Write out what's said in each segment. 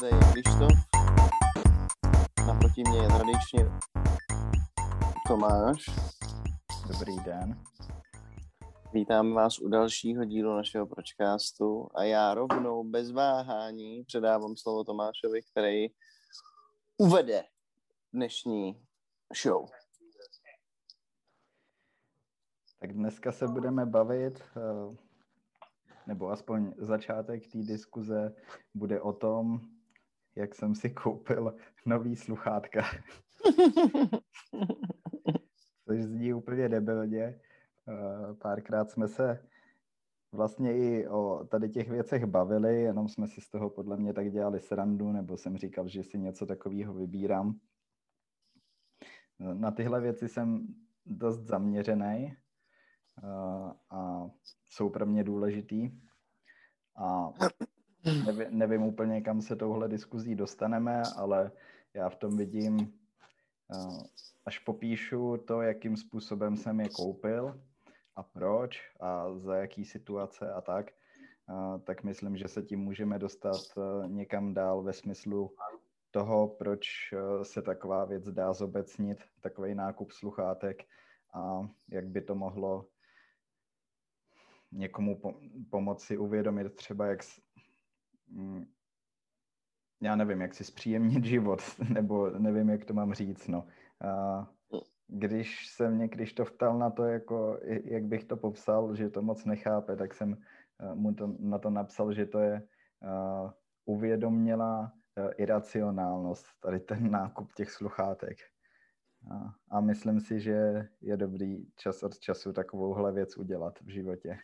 Zde je Krištof, naproti mě je tradičně Tomáš. Dobrý den. Vítám vás u dalšího dílu našeho Pročkástu a já rovnou bez váhání předávám slovo Tomášovi, který uvede dnešní show. Tak dneska se budeme bavit, nebo aspoň začátek té diskuze bude o tom, jak jsem si koupil nový sluchátka. Což zní úplně debilně. Párkrát jsme se vlastně i o tady těch věcech bavili, jenom jsme si z toho podle mě tak dělali srandu, nebo jsem říkal, že si něco takového vybírám. Na tyhle věci jsem dost zaměřený a jsou pro mě důležitý. A nevím úplně, kam se touhle diskuzí dostaneme, ale já v tom vidím, až popíšu to, jakým způsobem jsem je koupil a proč a za jaký situace a tak, tak myslím, že se tím můžeme dostat někam dál ve smyslu toho, proč se taková věc dá zobecnit, takovej nákup sluchátek a jak by to mohlo někomu pomoci uvědomit třeba, jak já nevím, jak si zpříjemnit život, nebo nevím, jak to mám říct, no. A když se mě Krištof ptal na to, jako, jak bych to popsal, že to moc nechápe, tak jsem mu na to napsal, že to je uvědomělá iracionálnost, tady ten nákup těch sluchátek. A myslím si, že je dobrý čas od času takovouhle věc udělat v životě.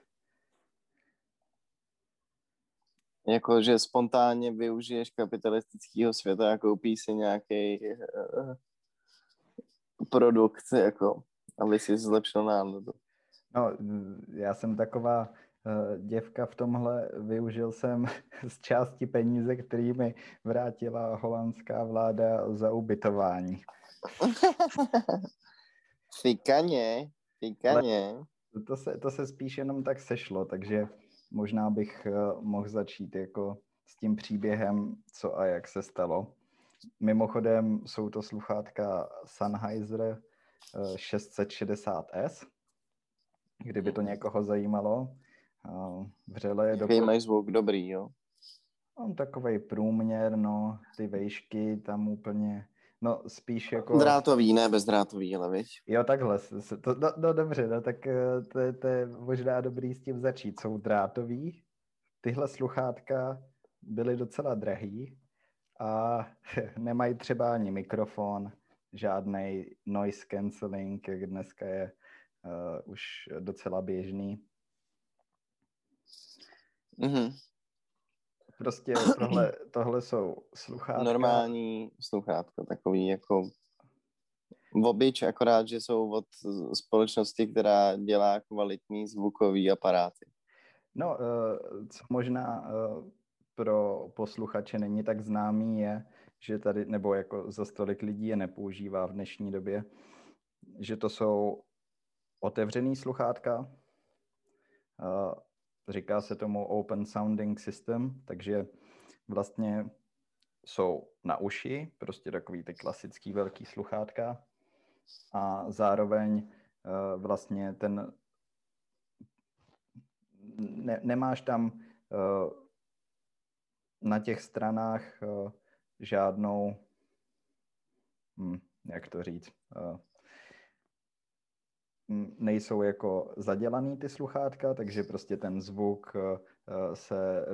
Jakože spontánně využiješ kapitalistického světa a koupíš si nějaký produkt, jako, aby si zlepšil náladu. No, já jsem taková děvka v tomhle, využil jsem z části peníze, který mi vrátila holandská vláda za ubytování. Fikaně. To se spíš jenom tak sešlo, takže možná bych mohl začít jako s tím příběhem, co a jak se stalo. Mimochodem jsou to sluchátka Sennheiser 660S, kdyby to někoho zajímalo. Vřele je dobrý. Mají zvuk dobrý, jo? On takovej průměr, no, ty vejšky tam úplně, no spíš jako... Drátový, ne bezdrátový, ale víš. Jo, takhle, no dobře, no tak to je možná dobrý s tím začít. Jsou drátový, tyhle sluchátka byly docela drahý a nemají třeba ani mikrofon, žádnej noise cancelling, jak dneska je už docela běžný. Mhm. Prostě tohle jsou sluchátka. Normální sluchátka, takový jako obyč, akorát, že jsou od společnosti, která dělá kvalitní zvukový aparáty. No, co možná pro posluchače není tak známý je, že tady, nebo jako za tolik lidí je nepoužívá v dnešní době, že to jsou otevřený sluchátka, říká se tomu open sounding system, takže vlastně jsou na uši, prostě takový ty klasický velký sluchátka a zároveň vlastně ten nemáš tam na těch stranách žádnou, jak to říct, nejsou jako zadělaný ty sluchátka, takže prostě ten zvuk se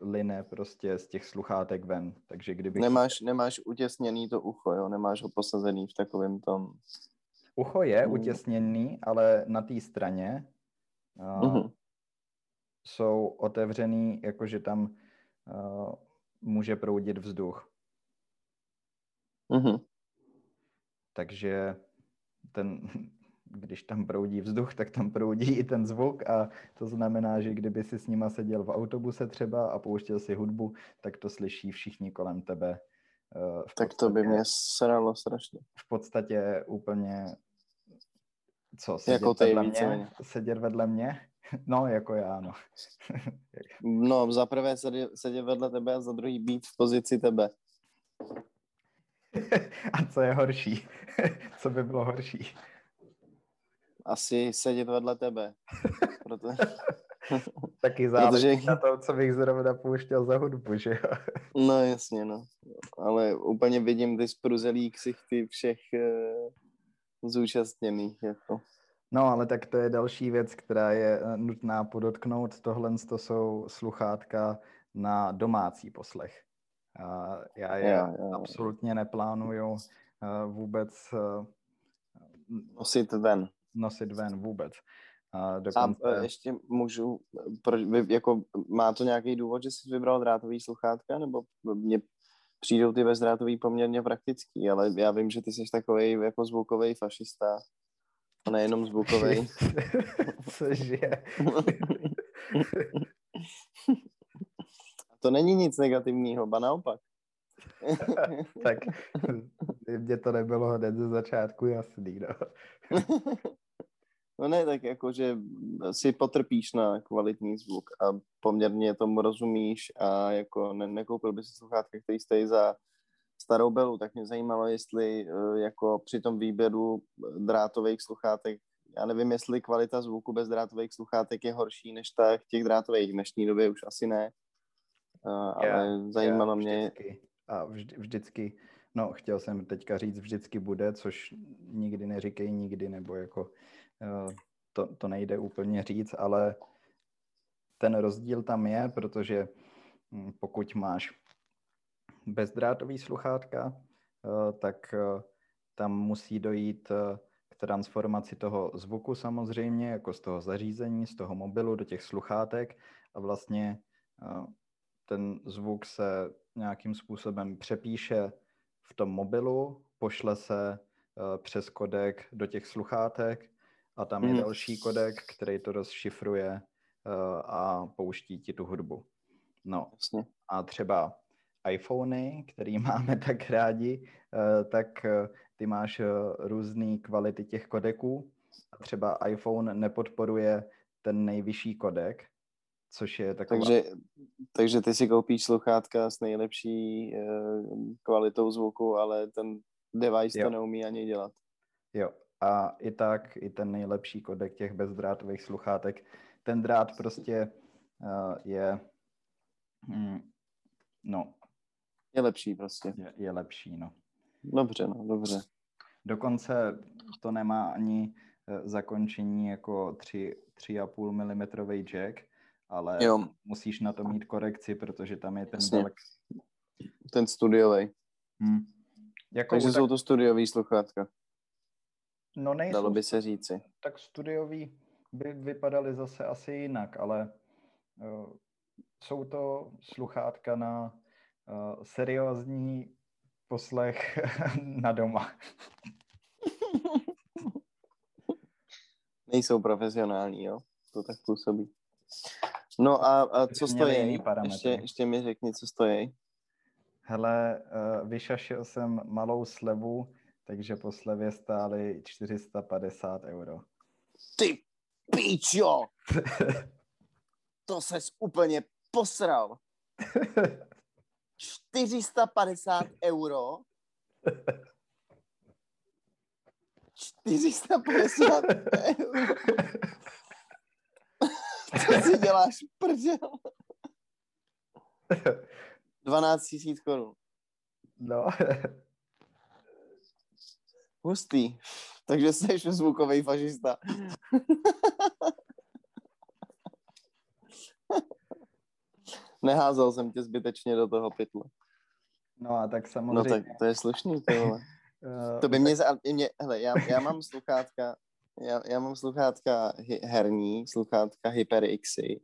line prostě z těch sluchátek ven. Takže kdyby... Nemáš utěsněný to ucho, jo? Nemáš ho posazený v takovém tom... Ucho je utěsněný, ale na té straně jsou otevřený, jakože tam může proudit vzduch. Mm-hmm. Takže ten... Když tam proudí vzduch, tak tam proudí i ten zvuk a to znamená, že kdyby si s nima seděl v autobuse třeba a pouštěl si hudbu, tak to slyší všichni kolem tebe. Tak to by mě sralo strašně. V podstatě úplně... Co, sedět vedle mě? No, jako já, no. No, za prvé sedě vedle tebe a za druhý být v pozici tebe. A co je horší? Co by bylo horší? Asi sedět vedle tebe. Taky záleží na tom, co bych zrovna pouštěl za hudbu, že jo? No, jasně, no. Ale úplně vidím ty spruzelí ksichty všech zúčastněných, jako. No, ale tak to je další věc, která je nutná podotknout. Tohle to jsou sluchátka na domácí poslech. Já je absolutně neplánuju vůbec nosit ven vůbec. Dokonce... A ještě můžu, jako má to nějaký důvod, že jsi vybral drátový sluchátka, nebo mě přijdou ty bezdrátový poměrně praktický, ale já vím, že ty jsi takovej jako zvukovej fašista. A nejenom zvukovej. Cože? To není nic negativního, ba naopak. Tak, mě to nebylo hned ze začátku jasný, no. No ne, tak jako, že si potrpíš na kvalitní zvuk a poměrně tomu rozumíš a jako nekoupil bys sluchátka, který stojí za starou belu, tak mě zajímalo, jestli jako při tom výběru drátových sluchátek, já nevím, jestli kvalita zvuku bez drátových sluchátek je horší než ta těch drátových. V dnešní době už asi ne, ale zajímalo mě. A vždycky, no chtěl jsem teďka říct, vždycky bude, což nikdy neříkej nikdy, nebo jako to nejde úplně říct, ale ten rozdíl tam je, protože pokud máš bezdrátový sluchátka, tak tam musí dojít k transformaci toho zvuku samozřejmě, jako z toho zařízení, z toho mobilu do těch sluchátek a vlastně ten zvuk se nějakým způsobem přepíše v tom mobilu, pošle se přes kodek do těch sluchátek a tam je další kodek, který to rozšifruje a pouští ti tu hudbu. No a třeba iPhony, který máme tak rádi, tak ty máš různé kvality těch kodeků. Třeba iPhone nepodporuje ten nejvyšší kodek, což je taková... Takže ty si koupíš sluchátka s nejlepší kvalitou zvuku, ale ten device to neumí ani dělat. Jo, a i tak, i ten nejlepší kodek těch bezdrátových sluchátek, ten drát prostě je... No... Je lepší prostě. Je lepší, no. Dobře. Dokonce to nemá ani zakončení jako 3,5 mm jack, ale musíš na to mít korekci, protože tam je ten ten studiový. Takže jsou to studiový sluchátka. No nejsou. Dalo by se říci. Tak studiový by vypadaly zase asi jinak, ale jsou to sluchátka na seriózní poslech na doma. Nejsou profesionální, jo? To tak působí. No a co stojí? Ještě mi řekni, co stojí. Hele, vyšašil jsem malou slevu, takže po slevě stály 450 €. Ty píčo! To ses úplně posral! 450 €? 450 €? Co si děláš, prdel? 12 000 Kč. No. Hustý. Takže jsi zvukovej fašista. Neházal jsem tě zbytečně do toho pytla. No a tak samozřejmě. No tak to je slušný, tohle. To by mě hele, já mám sluchátka, já mám sluchátka herní, sluchátka HyperXy,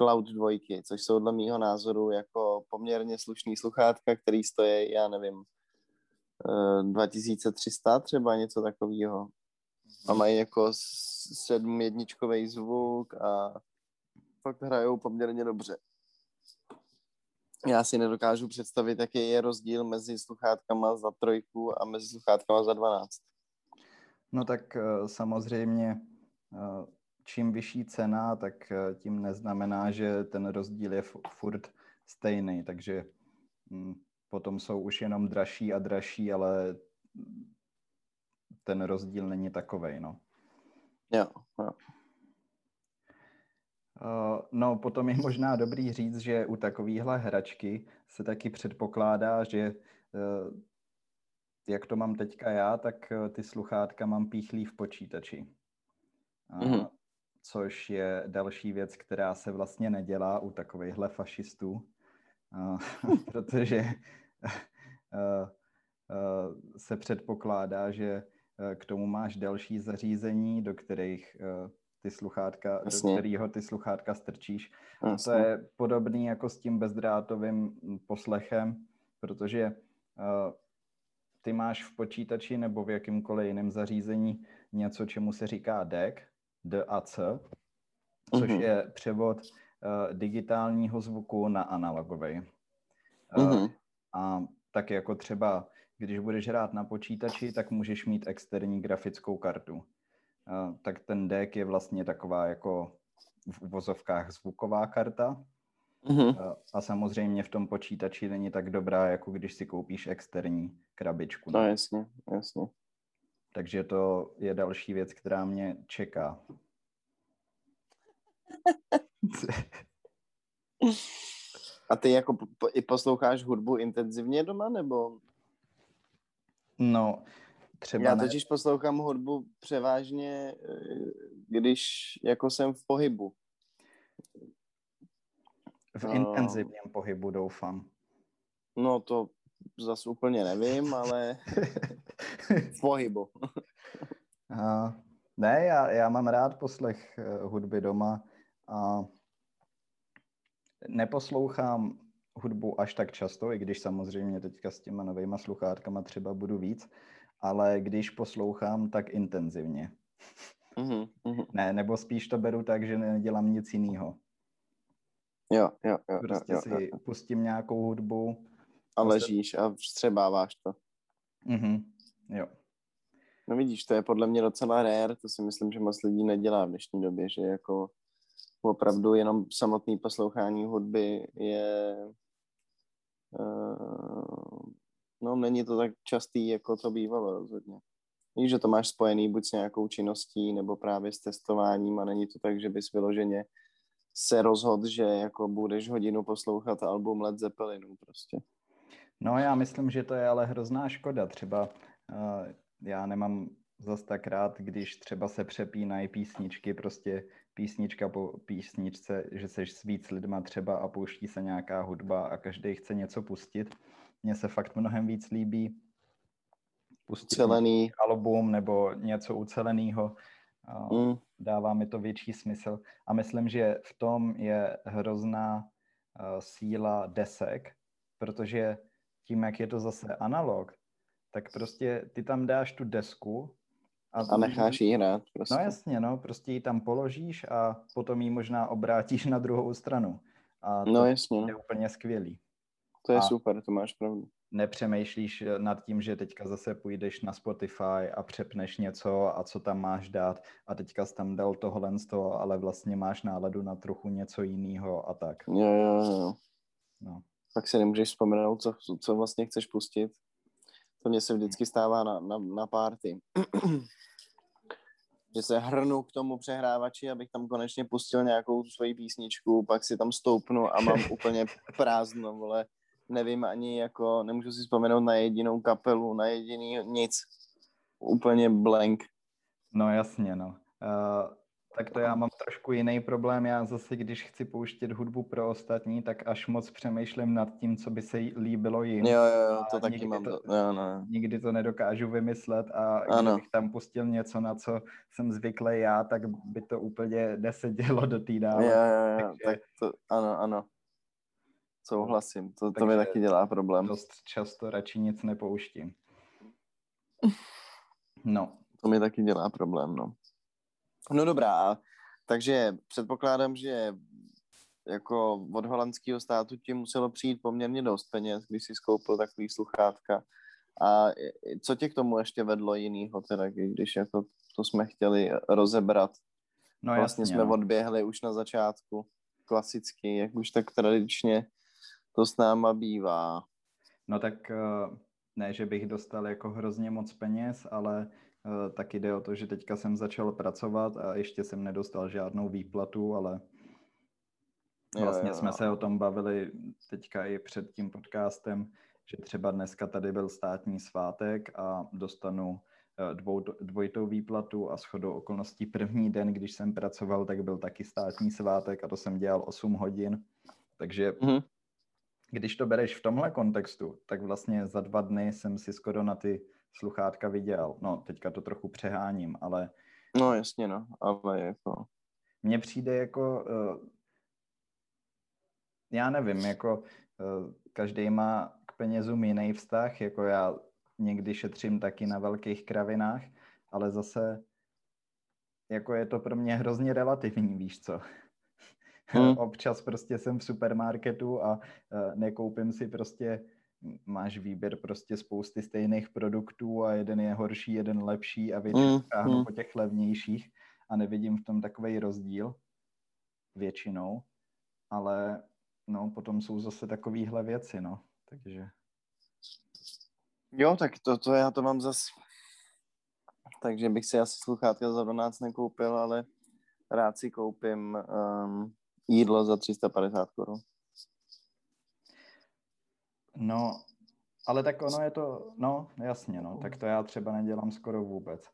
Cloud 2, což jsou dle mýho názoru jako poměrně slušný sluchátka, který stojí, já nevím, 2300 třeba, něco takového. A mají jako 7.1 zvuk a fakt hrajou poměrně dobře. Já si nedokážu představit, jaký je rozdíl mezi sluchátkama za 3 a mezi sluchátkama za 12. No tak samozřejmě čím vyšší cena, tak tím neznamená, že ten rozdíl je furt stejný, takže potom jsou už jenom dražší a dražší, ale ten rozdíl není takovej, no. Jo. No, potom je možná dobrý říct, že u takovýhle hračky se taky předpokládá, že jak to mám teďka já, tak ty sluchátka mám píchlý v počítači. Což je další věc, která se vlastně nedělá u takovejhle fašistů, protože se předpokládá, že k tomu máš další zařízení, do kterých ty sluchátka, do kterého ty sluchátka strčíš. To je podobný jako s tím bezdrátovým poslechem, protože ty máš v počítači nebo v jakýmkoliv jiném zařízení něco, čemu se říká DAC, DAC, což je převod digitálního zvuku na analogový. A tak jako třeba, když budeš hrát na počítači, tak můžeš mít externí grafickou kartu. Tak ten DAC je vlastně taková jako v uvozovkách zvuková karta. A samozřejmě v tom počítači není tak dobrá, jako když si koupíš externí krabičku. No jasně. Takže to je další věc, která mě čeká. A ty jako i posloucháš hudbu intenzivně doma, nebo? No, třeba já totiž poslouchám hudbu převážně, když jako jsem v pohybu. V intenzivním pohybu, doufám. No to zase úplně nevím, ale v pohybu. Ne, já mám rád poslech hudby doma a neposlouchám hudbu až tak často, i když samozřejmě teďka s těma novejma sluchátkama třeba budu víc, ale když poslouchám, tak intenzivně. Ne, nebo spíš to beru tak, že nedělám nic jinýho. Jo. Prostě si pustím nějakou hudbu. A ležíš a vstřebáváš to. Jo. No vidíš, to je podle mě docela rare, to si myslím, že moc lidí nedělá v dnešní době, že jako opravdu jenom samotné poslouchání hudby je... No není to tak častý, jako to bývalo rozhodně. Víš, že to máš spojený buď s nějakou činností, nebo právě s testováním a není to tak, že bys vyloženě se rozhodl, že jako budeš hodinu poslouchat album Let Zeppelinu prostě. No já myslím, že to je ale hrozná škoda. Třeba já nemám zas tak rád, když třeba se přepínají písničky, prostě písnička po písničce, že seš s víc lidma třeba a pouští se nějaká hudba a každý chce něco pustit. Mně se fakt mnohem víc líbí pustit ucelený album nebo něco ucelenýho. Dává mi to větší smysl. A myslím, že v tom je hrozná síla desek, protože tím, jak je to zase analog, tak prostě ty tam dáš tu desku a necháš ji hrát. Prostě. No jasně, no, prostě ji tam položíš a potom ji možná obrátíš na druhou stranu. A to je úplně skvělý. To je super, to máš pravdu. Nepřemýšlíš nad tím, že teďka zase půjdeš na Spotify a přepneš něco a co tam máš dát a teďka jsi tam dal tohle z toho, ale vlastně máš náladu na trochu něco jiného a tak. Jo. No. Tak si nemůžeš vzpomenout, co vlastně chceš pustit. To mě se vždycky stává na party. Že se hrnu k tomu přehrávači, abych tam konečně pustil nějakou svoji písničku, pak si tam stoupnu a mám úplně prázdno, vole. Nevím ani jako, nemůžu si vzpomenout na jedinou kapelu, na jediný nic. Úplně blank. No jasně, no. Tak to já mám trošku jiný problém. Já zase, když chci pouštět hudbu pro ostatní, tak až moc přemýšlím nad tím, co by se líbilo jim. Jo, to taky mám. Nikdy to nedokážu vymyslet a kdybych tam pustil něco, na co jsem zvyklý já, tak by to úplně nesedělo do té dále. Jo, takže... tak to, ano. Souhlasím, to mi taky dělá problém. Dost často radši nic nepouštím. No. To mi taky dělá problém, no. No dobrá, takže předpokládám, že jako od holandského státu ti muselo přijít poměrně dost peněz, když jsi skoupil takový sluchátka. A co tě k tomu ještě vedlo jinýho, teda, když jako to jsme chtěli rozebrat, No, vlastně jasně, jsme odběhli už na začátku klasicky, jak už tak tradičně to s náma bývá. No tak ne, že bych dostal jako hrozně moc peněz, ale tak jde o to, že teďka jsem začal pracovat a ještě jsem nedostal žádnou výplatu, ale vlastně jsme se o tom bavili teďka i před tím podcastem, že třeba dneska tady byl státní svátek a dostanu dvojitou výplatu a shodou okolností první den, když jsem pracoval, tak byl taky státní svátek a to jsem dělal 8 hodin. Takže když to bereš v tomhle kontextu, tak vlastně za 2 dny jsem si skoro na ty sluchátka vydělal. No, teďka to trochu přeháním, ale... No, jasně, no, ale jako... Mně přijde jako... Já nevím, jako každý má k penězům jiný vztah, jako já někdy šetřím taky na velkých kravinách, ale zase jako je to pro mě hrozně relativní, víš co. Občas prostě jsem v supermarketu a nekoupím si prostě, máš výběr prostě spousty stejných produktů a jeden je horší, jeden lepší a většinou po těch levnějších a nevidím v tom takovej rozdíl většinou, ale no potom jsou zase takovýhle věci, no, takže... Jo, tak to já to mám zase. Takže bych si asi sluchátka za 12 nekoupil, ale rád si koupím jídlo za 350 Kč. No, ale tak ono je to, no, jasně, no, tak to já třeba nedělám skoro vůbec.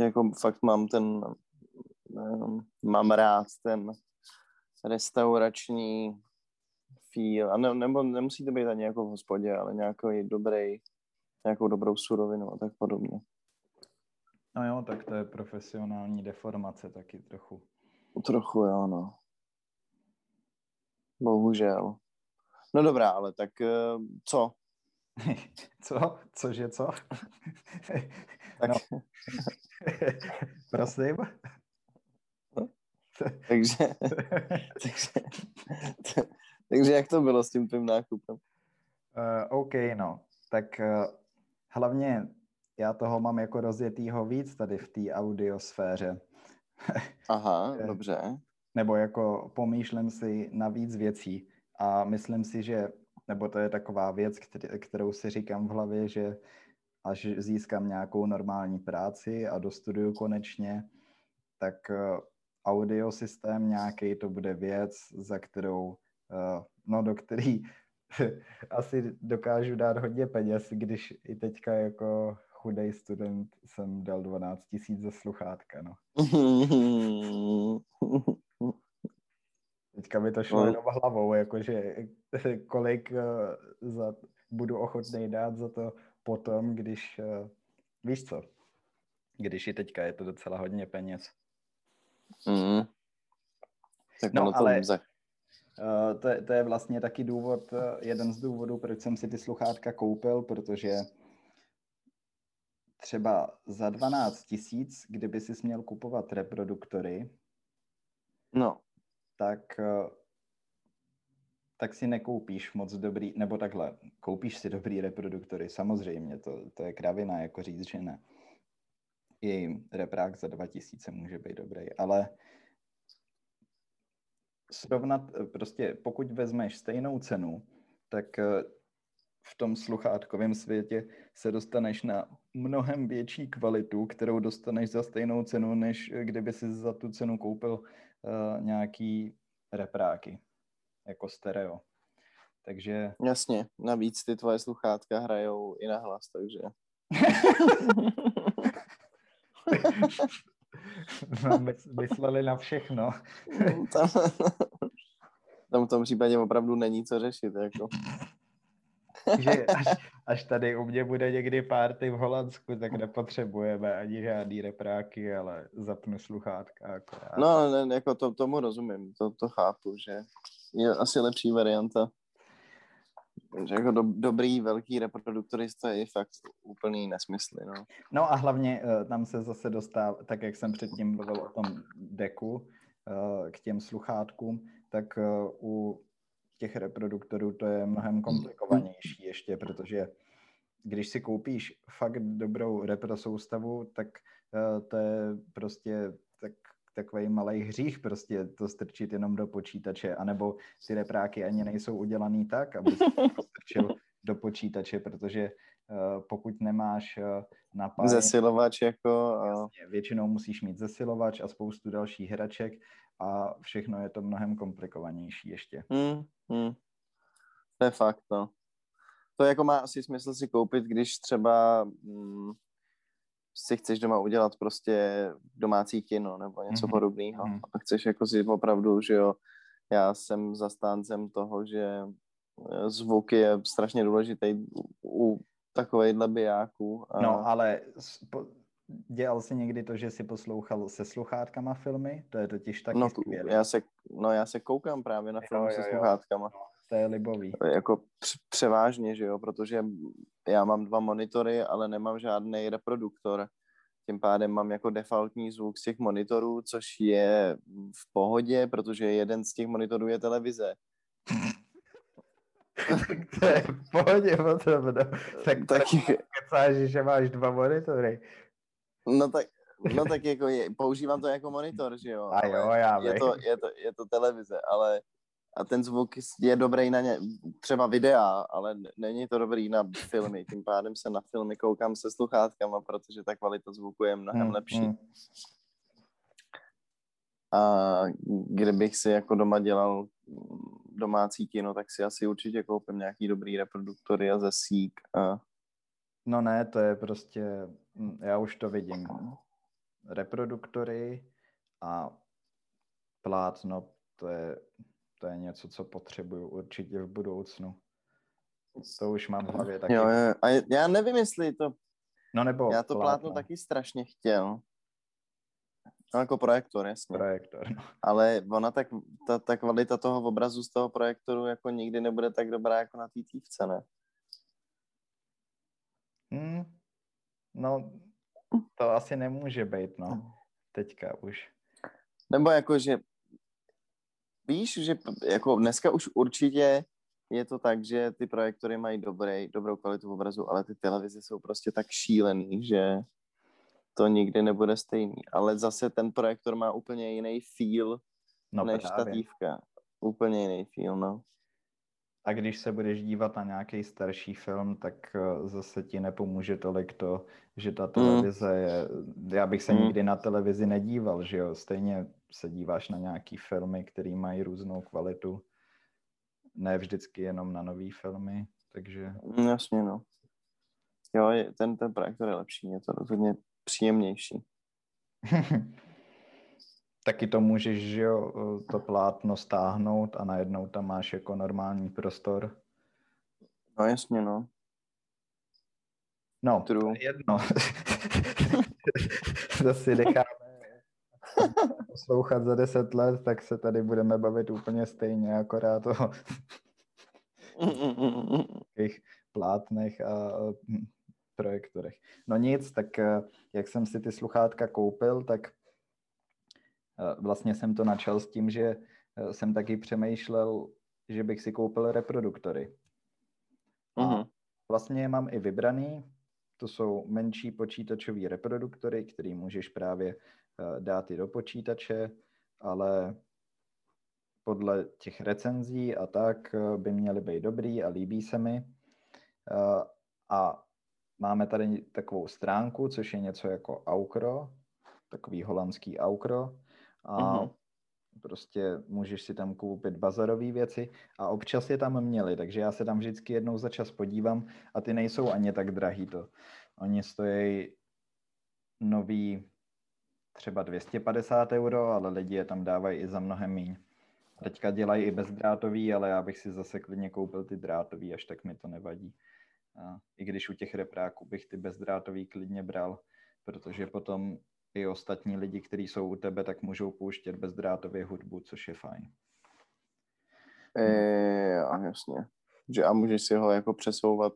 Jako fakt mám mám rád ten restaurační feel, a ne, nebo nemusí to být ani jako v hospodě, ale nějakou dobrou surovinu a tak podobně. No jo, tak to je profesionální deformace taky trochu. Trochu, jo, no. Bohužel. No dobrá, ale tak co? Co? Cože co? Tak. No. Prosím. Takže jak to bylo s tím tvým nákupem? OK, no. Tak hlavně já toho mám jako rozjetýho víc tady v té audiosféře. Aha, dobře. Nebo jako pomýšlím si na víc věcí a myslím si, že, nebo to je taková věc, kterou si říkám v hlavě, že až získám nějakou normální práci a dostuduju konečně, tak audio systém nějaký, to bude věc, za kterou, no do který asi dokážu dát hodně peněz, když i teďka jako chudej student jsem dal 12 000 za sluchátka, no. Teďka mi to šlo jenom hlavou, jakože kolik budu ochotnej dát za to potom, když, víš co, když i teďka je to docela hodně peněz. Tak no, ale to je vlastně taky důvod, jeden z důvodů, proč jsem si ty sluchátka koupil, protože třeba za 12 000, kdyby si měl kupovat reproduktory, no, tak si nekoupíš moc dobrý, nebo takhle, koupíš si dobrý reproduktory, samozřejmě, to je kravina, jako říct, že ne. I reprák za 2000 může být dobrý, ale srovnat, prostě pokud vezmeš stejnou cenu, tak v tom sluchátkovém světě se dostaneš na mnohem větší kvalitu, kterou dostaneš za stejnou cenu, než kdyby si za tu cenu koupil nějaký repráky, jako stereo. Takže... Jasně, navíc ty tvoje sluchátka hrajou i na hlas, takže... Mysleli na všechno. Tam v tom případě opravdu není co řešit, jako. Že až tady u mě bude někdy party v Holandsku, tak nepotřebujeme ani žádný repráky, ale zapnu sluchátka akorát. No, ne, jako tomu rozumím, to chápu, že je asi lepší varianta. Takže jako dobrý velký reproduktorista je fakt úplný nesmysl. No. No a hlavně tam se zase dostává, tak jak jsem předtím mluvil o tom deku, k těm sluchátkům, tak u těch reproduktorů to je mnohem komplikovanější ještě, protože když si koupíš fakt dobrou repro soustavu, tak to je prostě tak, takovej malej hřích prostě to strčit jenom do počítače, anebo ty repráky ani nejsou udělaný tak, aby se to strčil do počítače, protože pokud nemáš napájet... Zesilovač jako... Jasně, většinou musíš mít zesilovač a spoustu dalších hraček a všechno je to mnohem komplikovanější ještě. To je fakt, no. To jako má asi smysl si koupit, když třeba si chceš doma udělat prostě domácí kino nebo něco podobného. A chceš jako si opravdu, že jo, já jsem zastáncem toho, že zvuk je strašně důležitý u takovejhle bijáků. A... No, ale dělal jsi někdy to, že si poslouchal se sluchátkama filmy? To je totiž taky skvělé. Já se koukám právě na filmy se sluchátkama. No. To je libový. Jako převážně, že jo, protože já mám 2 monitory, ale nemám žádný reproduktor. Tím pádem mám jako defaultní zvuk z těch monitorů, což je v pohodě, protože jeden z těch monitorů je televize. To je v pohodě, potřeba. Tak kecáš, že máš 2 monitory. No tak jako používám to jako monitor, že jo. A jo, já vím. Je to televize, ale... A ten zvuk je dobrý na ně, třeba videa, ale není to dobrý na filmy. Tím pádem se na filmy koukám se sluchátkama, protože ta kvalita zvuku je mnohem lepší. A kdybych si jako doma dělal domácí kino, tak si asi určitě koupím nějaký dobrý reproduktory a zesík. A... No ne, to je prostě, já už to vidím. Reproduktory a plátno, to je něco, co potřebuju určitě v budoucnu. To už mám v hlavě taky. Jo. A já nevím, jestli to... No nebo já to plátno taky strašně chtěl. No jako projektor, jasně. Projektor, no. Ale ona tak, ta kvalita toho obrazu z toho projektoru jako nikdy nebude tak dobrá jako na té tívce, ne? No, to asi nemůže být, no. Teďka už. Nebo jako, že víš, že jako dneska už určitě je to tak, že ty projektory mají dobrou kvalitu obrazu, ale ty televize jsou prostě tak šílený, že to nikdy nebude stejný. Ale zase ten projektor má úplně jiný feel než ta tívka. Úplně jiný feel, no. A když se budeš dívat na nějaký starší film, tak zase ti nepomůže tolik to, že ta televize je... Já bych se nikdy na televizi nedíval, že jo? Stejně se díváš na nějaký filmy, které mají různou kvalitu. Ne vždycky jenom na nový filmy, takže... Jasně, no. Jo, ten projektor je lepší, je to rozhodně příjemnější. Taky to můžeš, že jo, to plátno stáhnout a najednou tam máš jako normální prostor. No jasně, no. No, jedno. To si necháme poslouchat za 10 let, tak se tady budeme bavit úplně stejně, akorát o těch plátnech a projektorech. No nic, tak jak jsem si ty sluchátka koupil, tak vlastně jsem to načal s tím, že jsem taky přemýšlel, že bych si koupil reproduktory. A vlastně je mám i vybraný. To jsou menší počítačové reproduktory, který můžeš právě dát i do počítače, ale podle těch recenzí a tak by měly být dobrý a líbí se mi. A máme tady takovou stránku, což je něco jako AUKRO, takový holandský AUKRO. A prostě můžeš si tam koupit bazarové věci a občas je tam měli, takže já se tam vždycky jednou za čas podívám a ty nejsou ani tak drahý to. Oni stojí nový třeba 250 €, ale lidi je tam dávají i za mnohem míň. Teďka dělají i bezdrátový, ale já bych si zase klidně koupil ty drátový, až tak mi to nevadí. A i když u těch repráků bych ty bezdrátový klidně bral, protože potom i ostatní lidi, kteří jsou u tebe, tak můžou pouštět bezdrátově hudbu, což je fajn. Jasně. Že a můžeš si ho jako přesouvat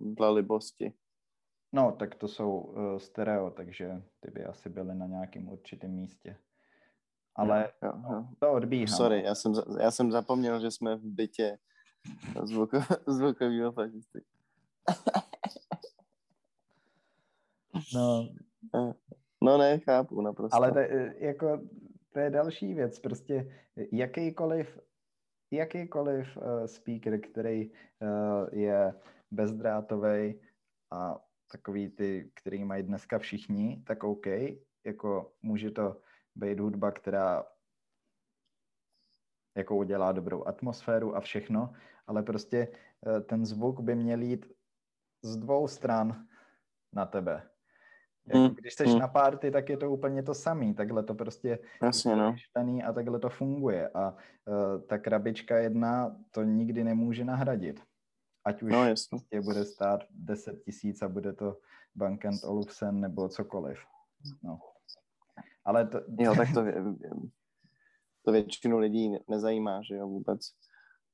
dle libosti. No, tak to jsou stereo, takže ty by asi byly na nějakém určitém místě. Ale jo. To odbíhám. Sorry, já jsem zapomněl, že jsme v bytě zvukového fašisty. No, no ne, chápu naprosto. Ale jako, to je další věc, prostě jakýkoliv speaker, který je bezdrátový a takový ty, který mají dneska všichni, tak OK, jako může to být hudba, která jako udělá dobrou atmosféru a všechno, ale prostě ten zvuk by měl jít z dvou stran na tebe. Jako když seš na party, tak je to úplně to samý, takhle to prostě je no. A takhle to funguje a ta krabička jedna to nikdy nemůže nahradit. Ať už prostě bude stát 10 000 a bude to Bang & Olufsen nebo cokoliv. No. Ale to... Jo, tak to většinu lidí nezajímá, že jo, vůbec.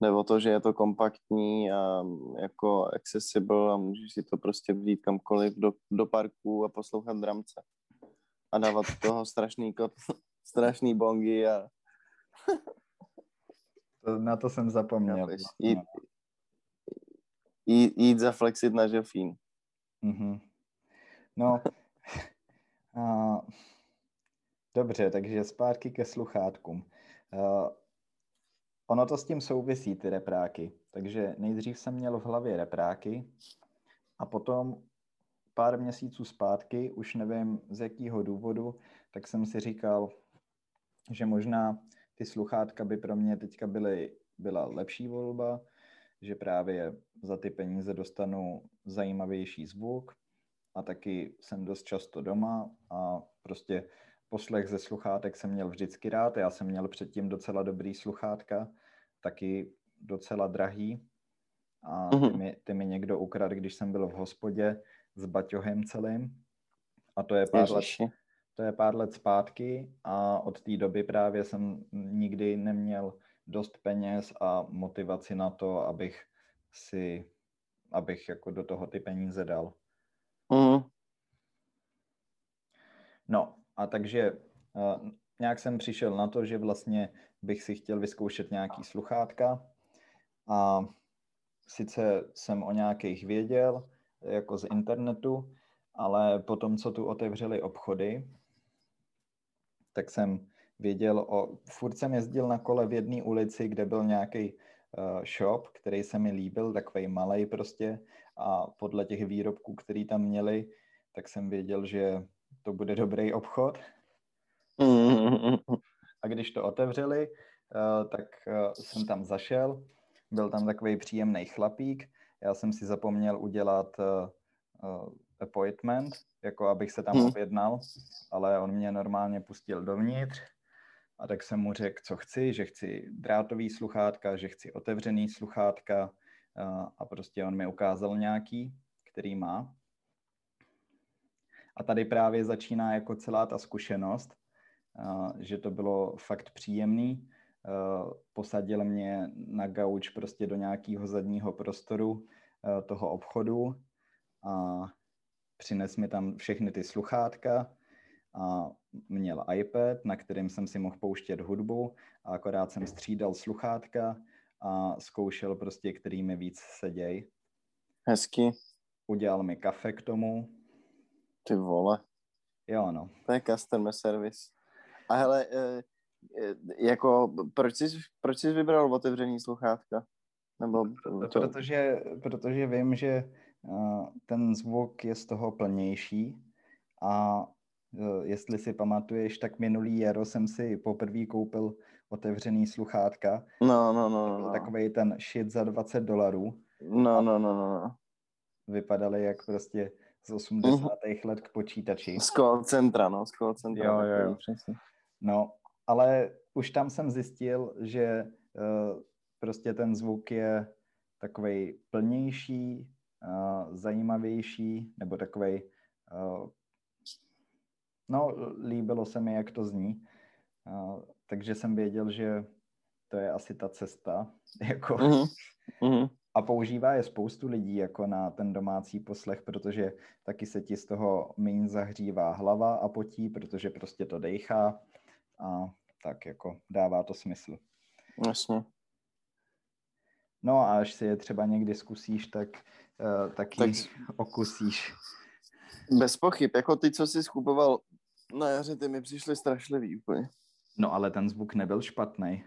Nebo to, že je to kompaktní a jako accessible a můžeš si to prostě vzít kamkoliv do parku a poslouchat dramce. A dávat toho strašný bongy a... Na to jsem zapomněl. Jít zaflexit na žefín. Mm-hmm. No... Dobře, takže zpátky ke sluchátkům. Ono to s tím souvisí, ty repráky. Takže nejdřív jsem měl v hlavě repráky a potom pár měsíců zpátky, už nevím z jakého důvodu, tak jsem si říkal, že možná ty sluchátka by pro mě teďka byla lepší volba, že právě za ty peníze dostanu zajímavější zvuk a taky jsem dost často doma a prostě poslech ze sluchátek jsem měl vždycky rád. Já jsem měl předtím docela dobrý sluchátka, taky docela drahý. A ty mi někdo ukradl, když jsem byl v hospodě s baťohem celým. A to je pár let zpátky a od té doby právě jsem nikdy neměl dost peněz a motivaci na to, abych jako do toho ty peníze dal. No. A takže nějak jsem přišel na to, že vlastně bych si chtěl vyzkoušet nějaký sluchátka a sice jsem o nějakých věděl, jako z internetu, ale potom, co tu otevřeli obchody, tak jsem věděl furt jsem jezdil na kole v jedné ulici, kde byl nějaký shop, který se mi líbil, takovej malej prostě a podle těch výrobků, který tam měli, tak jsem věděl, že to bude dobrý obchod. A když to otevřeli, tak jsem tam zašel. Byl tam takový příjemný chlapík. Já jsem si zapomněl udělat appointment, jako abych se tam objednal, ale on mě normálně pustil dovnitř. A tak jsem mu řekl, co chci, že chci drátový sluchátka, že chci otevřený sluchátka a prostě on mi ukázal nějaký, který má. A tady právě začíná jako celá ta zkušenost, že to bylo fakt příjemný. Posadil mě na gauč prostě do nějakého zadního prostoru toho obchodu a přines mi tam všechny ty sluchátka a měl iPad, na kterém jsem si mohl pouštět hudbu a akorát jsem střídal sluchátka a zkoušel prostě, který mi víc seděj. Hezky. Udělal mi kafe k tomu. Ty vole. Jo, no. To je customer service. A hele, jako, proč jsi vybral otevřený sluchátka? Nebo to... Protože vím, že ten zvuk je z toho plnější a jestli si pamatuješ, tak minulý jaro jsem si poprvé koupil otevřený sluchátka. No. Takovej ten shit za $20. No. Vypadaly jak prostě z 80. let k počítači. Z call centra. Jo. Přesně. No, ale už tam jsem zjistil, že prostě ten zvuk je takovej plnější, zajímavější, nebo takovej, líbilo se mi, jak to zní. Takže jsem věděl, že to je asi ta cesta, jako... A používá je spoustu lidí jako na ten domácí poslech, protože taky se ti z toho méně zahřívá hlava a potí, protože prostě to dejchá a tak jako dává to smysl. Jasně. No a až si je třeba někdy zkusíš, tak taky okusíš. Bez pochyb, jako ty, co jsi skupoval na jaře, ty mi přišly strašlivý úplně. No ale ten zvuk nebyl špatný.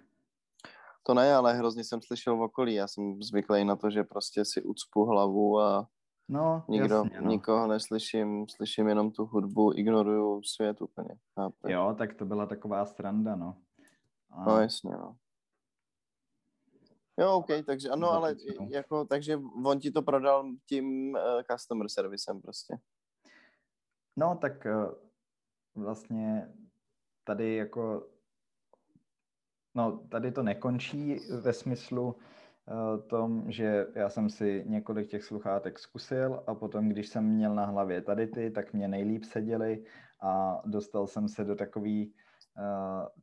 To ne, ale hrozně jsem slyšel v okolí. Já jsem zvyklý na to, že prostě si ucpu hlavu a no, nikoho neslyším, slyším jenom tu hudbu, ignoruju svět úplně. Chápe. Jo, tak to byla taková sranda, no. A... No jasně, no. Jo, okay, takže ano, ale jako, takže on ti to prodal tím customer servisem prostě. No, tak vlastně tady jako, no, tady to nekončí ve smyslu tom, že já jsem si několik těch sluchátek zkusil a potom, když jsem měl na hlavě tady ty, tak mě nejlíp seděly a dostal jsem se do takový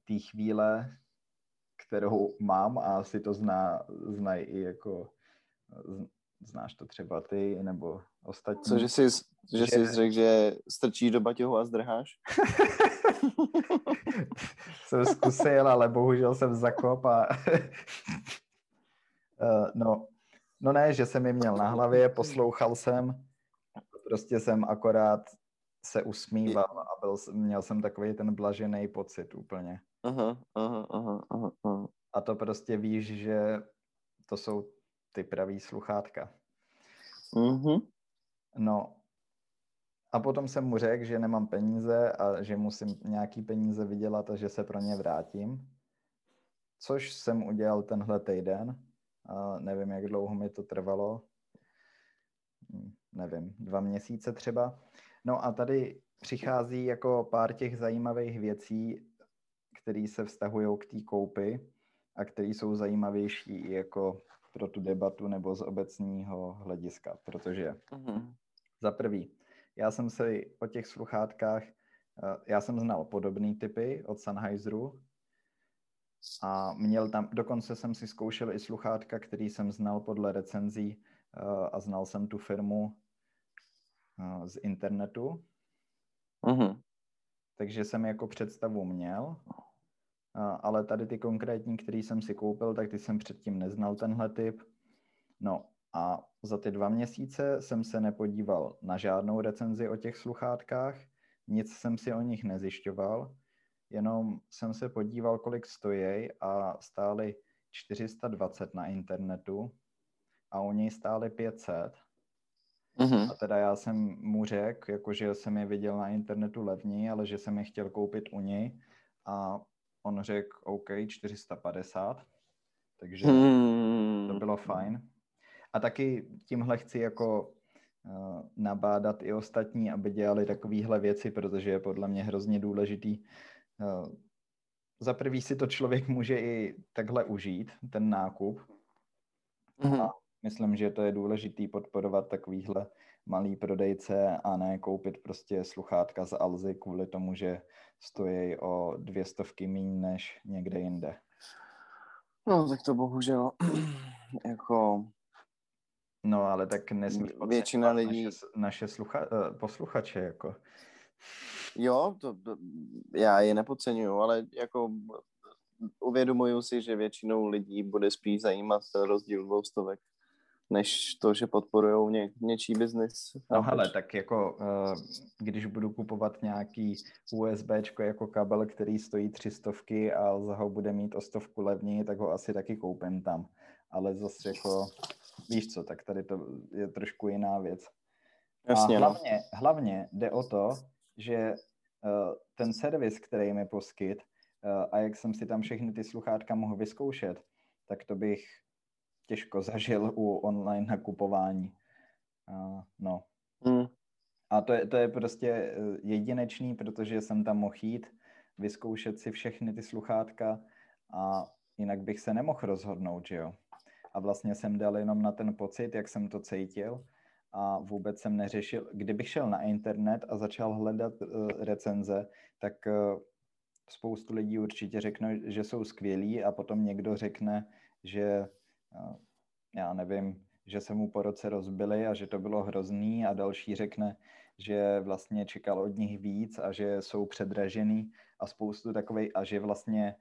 té chvíle, kterou mám a asi to znají i jako, znáš to třeba ty nebo ostatní. Co, že jsi řekl, že strčíš do baťohu a zdrháš? Jsem zkusil, ale bohužel jsem zakop a no ne, že jsem ji měl na hlavě, poslouchal jsem, prostě jsem akorát se usmíval a měl jsem takový ten blažený pocit úplně. Aha. A to prostě víš, že to jsou ty pravý sluchátka. Uh-huh. No a potom jsem mu řekl, že nemám peníze a že musím nějaký peníze vydělat a že se pro ně vrátím. Což jsem udělal tenhle týden. A nevím, jak dlouho mi to trvalo. Nevím, 2 měsíce třeba. No a tady přichází jako pár těch zajímavých věcí, které se vztahují k té koupi a které jsou zajímavější i jako pro tu debatu nebo z obecního hlediska, protože za prvý, já jsem se o těch sluchátkách, já jsem znal podobné typy od Sennheiseru a měl tam, dokonce jsem si zkoušel i sluchátka, který jsem znal podle recenzí a znal jsem tu firmu z internetu. Mm-hmm. Takže jsem jako představu měl, ale tady ty konkrétní, který jsem si koupil, tak ty jsem předtím neznal tenhle typ. No a za ty 2 měsíce jsem se nepodíval na žádnou recenzi o těch sluchátkách, nic jsem si o nich nezjišťoval, jenom jsem se podíval, kolik stojí a stály 420 na internetu a u něj stály 500. Uhum. A teda já jsem mu řekl, jakože jsem je viděl na internetu levní, ale že jsem je chtěl koupit u něj a on řekl OK, 450, takže to bylo fajn. A taky tímhle chci jako nabádat i ostatní, aby dělali takovéhle věci, protože je podle mě hrozně důležitý. Za prvý si to člověk může i takhle užít, ten nákup. Myslím, že to je důležitý podporovat takovýhle malý prodejce a ne koupit prostě sluchátka z Alzy kvůli tomu, že stojí o 200 míň než někde jinde. No, tak to bohužel jako... No, ale tak nesmí většina lidí naše posluchače jako. Jo, to já je nepodceňuju, ale jako... Uvědomuju si, že většinou lidí bude spíš zajímat rozdíl 200, než to, že podporujou něčí biznis. No hele, tak jako, když budu kupovat nějaký USBčko jako kabel, který stojí 300 a Alza ho bude mít o 100 levněji, tak ho asi taky koupím tam. Ale zase jako, víš co, tak tady to je trošku jiná věc. Jasně, a hlavně jde o to, že ten servis, který mi poskyt, a jak jsem si tam všechny ty sluchátka mohl vyzkoušet, tak to bych těžko zažil u online nakupování. No. A to je prostě jedinečný, protože jsem tam mohl jít, vyzkoušet si všechny ty sluchátka a jinak bych se nemohl rozhodnout, že jo. A vlastně jsem dal jenom na ten pocit, jak jsem to cítil a vůbec jsem neřešil. Kdybych šel na internet a začal hledat recenze, tak... Spoustu lidí určitě řekne, že jsou skvělí a potom někdo řekne, že já nevím, že se mu po roce rozbili a že to bylo hrozný a další řekne, že vlastně čekal od nich víc a že jsou předražený a spoustu takovej a že vlastně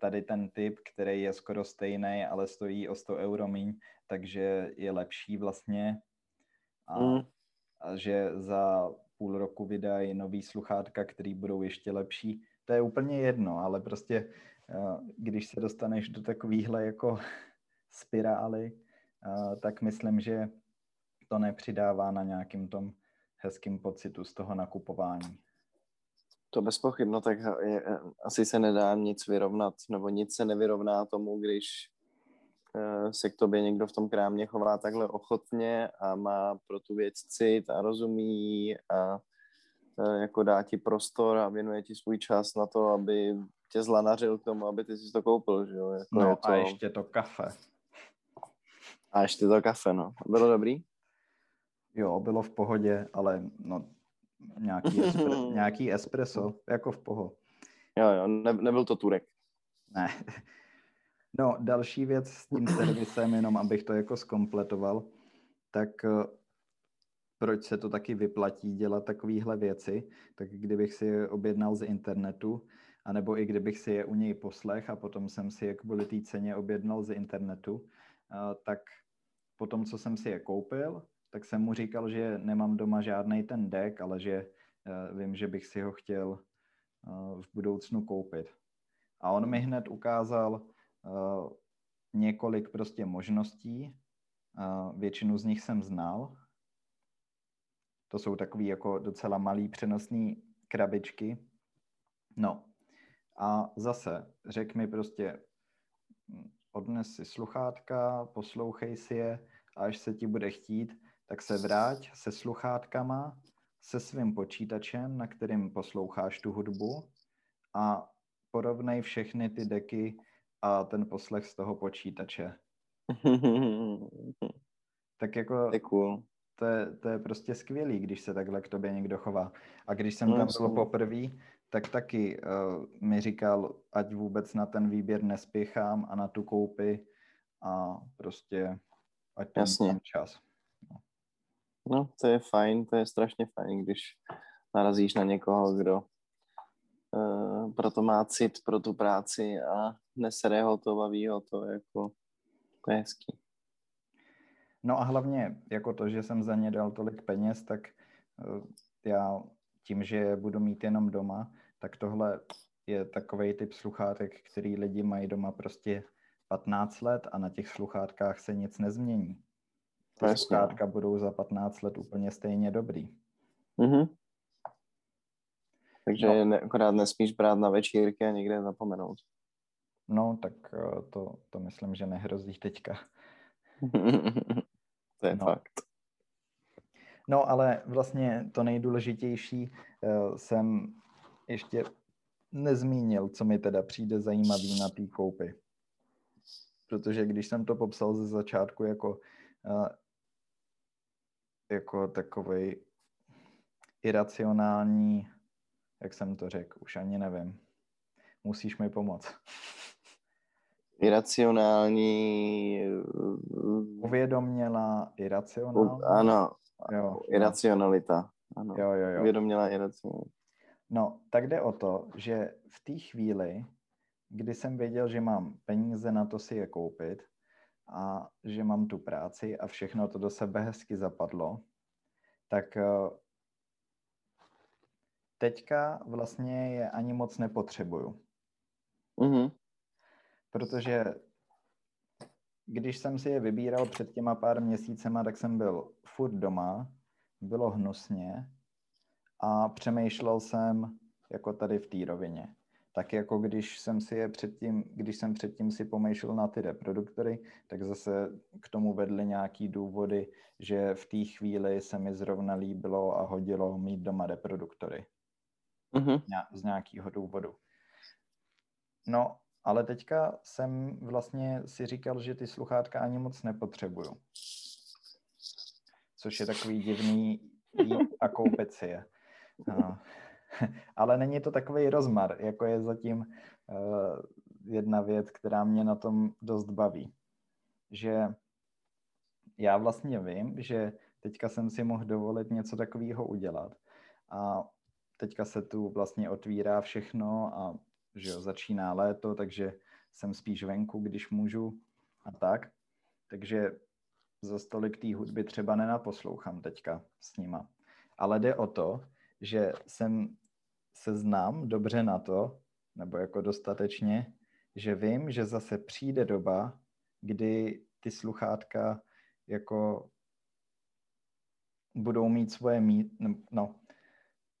tady ten typ, který je skoro stejný, ale stojí o 100 euro míň, takže je lepší vlastně a že za půl roku vydají nový sluchátka, který budou ještě lepší. To je úplně jedno, ale prostě když se dostaneš do takovýhle jako spirály, tak myslím, že to nepřidává na nějakým tom hezkým pocitu z toho nakupování. To bez pochyb, no tak asi se nedá nic vyrovnat, nebo nic se nevyrovná tomu, když se k tobě někdo v tom krámě chová takhle ochotně a má pro tu věc cit a rozumí a jako dá ti prostor a věnuje ti svůj čas na to, aby tě zlanařil k tomu, aby ty si to koupil, že jo? Jako no je to... a ještě to kafe. A ještě to kafe, no. Bylo dobrý? Jo, bylo v pohodě, ale no nějaký espresso, jako v poho. Jo, nebyl to Turek. Ne. No, další věc s tím servisem, jenom abych to jako zkompletoval, tak proč se to taky vyplatí dělat takovýhle věci, tak kdybych si je objednal z internetu, anebo i kdybych si je u něj poslech a potom jsem si je kvůli té ceně objednal z internetu, tak potom, co jsem si je koupil, tak jsem mu říkal, že nemám doma žádnej ten deck, ale že vím, že bych si ho chtěl v budoucnu koupit. A on mi hned ukázal několik prostě možností, většinu z nich jsem znal. To jsou takový jako docela malý přenosný krabičky. No a zase řek mi prostě, odnes si sluchátka, poslouchej si je a až se ti bude chtít, tak se vrať se sluchátkama, se svým počítačem, na kterým posloucháš tu hudbu a porovnej všechny ty deky a ten poslech z toho počítače. Tak jako to je prostě skvělý, když se takhle k tobě někdo chová. A když jsem tam byl poprvý, tak taky mi říkal, ať vůbec na ten výběr nespěchám a na tu koupi a prostě ať tam čas. No, to je fajn, to je strašně fajn, když narazíš na někoho, kdo proto má cit pro tu práci a nesere ho to, baví ho to, jako to je hezký. No a hlavně, jako to, že jsem za ně dal tolik peněz, tak já tím, že budu mít jenom doma, tak tohle je takovej typ sluchátek, který lidi mají doma prostě 15 let a na těch sluchátkách se nic nezmění. Ty sluchátka budou za 15 let úplně stejně dobrý. Mm-hmm. Takže akorát nesmíš brát na večírky a někde zapomenout. No, tak to myslím, že nehrozí teďka. To je fakt. No, ale vlastně to nejdůležitější jsem ještě nezmínil, co mi teda přijde zajímavý na té koupi. Protože když jsem to popsal ze začátku jako takovej iracionální, jak jsem to řekl, už ani nevím. Musíš mi pomoct. Iracionální... Uvědomělá iracionální? Ano, jo, iracionalita. Ano. Jo. Uvědomělá iracionalita. No, tak jde o to, že v té chvíli, kdy jsem věděl, že mám peníze na to si je koupit a že mám tu práci a všechno to do sebe hezky zapadlo, tak teďka vlastně je ani moc nepotřebuju. Mm-hmm. Protože když jsem si je vybíral před těma pár měsícema, tak jsem byl furt doma, bylo hnusně a přemýšlel jsem jako tady v té rovině. Tak jako když jsem předtím si pomýšlel na ty reproduktory, tak zase k tomu vedly nějaký důvody, že v té chvíli se mi zrovna líbilo a hodilo mít doma reproduktory. Mm-hmm. Z nějakého důvodu. No, ale teďka jsem vlastně si říkal, že ty sluchátka ani moc nepotřebuju. Což je takový divný jít a koupit si je. No. Ale není to takový rozmar, jako je zatím jedna věc, která mě na tom dost baví. Že já vlastně vím, že teďka jsem si mohl dovolit něco takového udělat. A teďka se tu vlastně otvírá všechno a že jo, začíná léto, takže jsem spíš venku, když můžu a tak. Takže za stolik té hudby třeba nenaposlouchám teďka s nima. ale jde o to, že jsem se znám dobře na to, nebo jako dostatečně, že vím, že zase přijde doba, kdy ty sluchátka jako budou mít svoje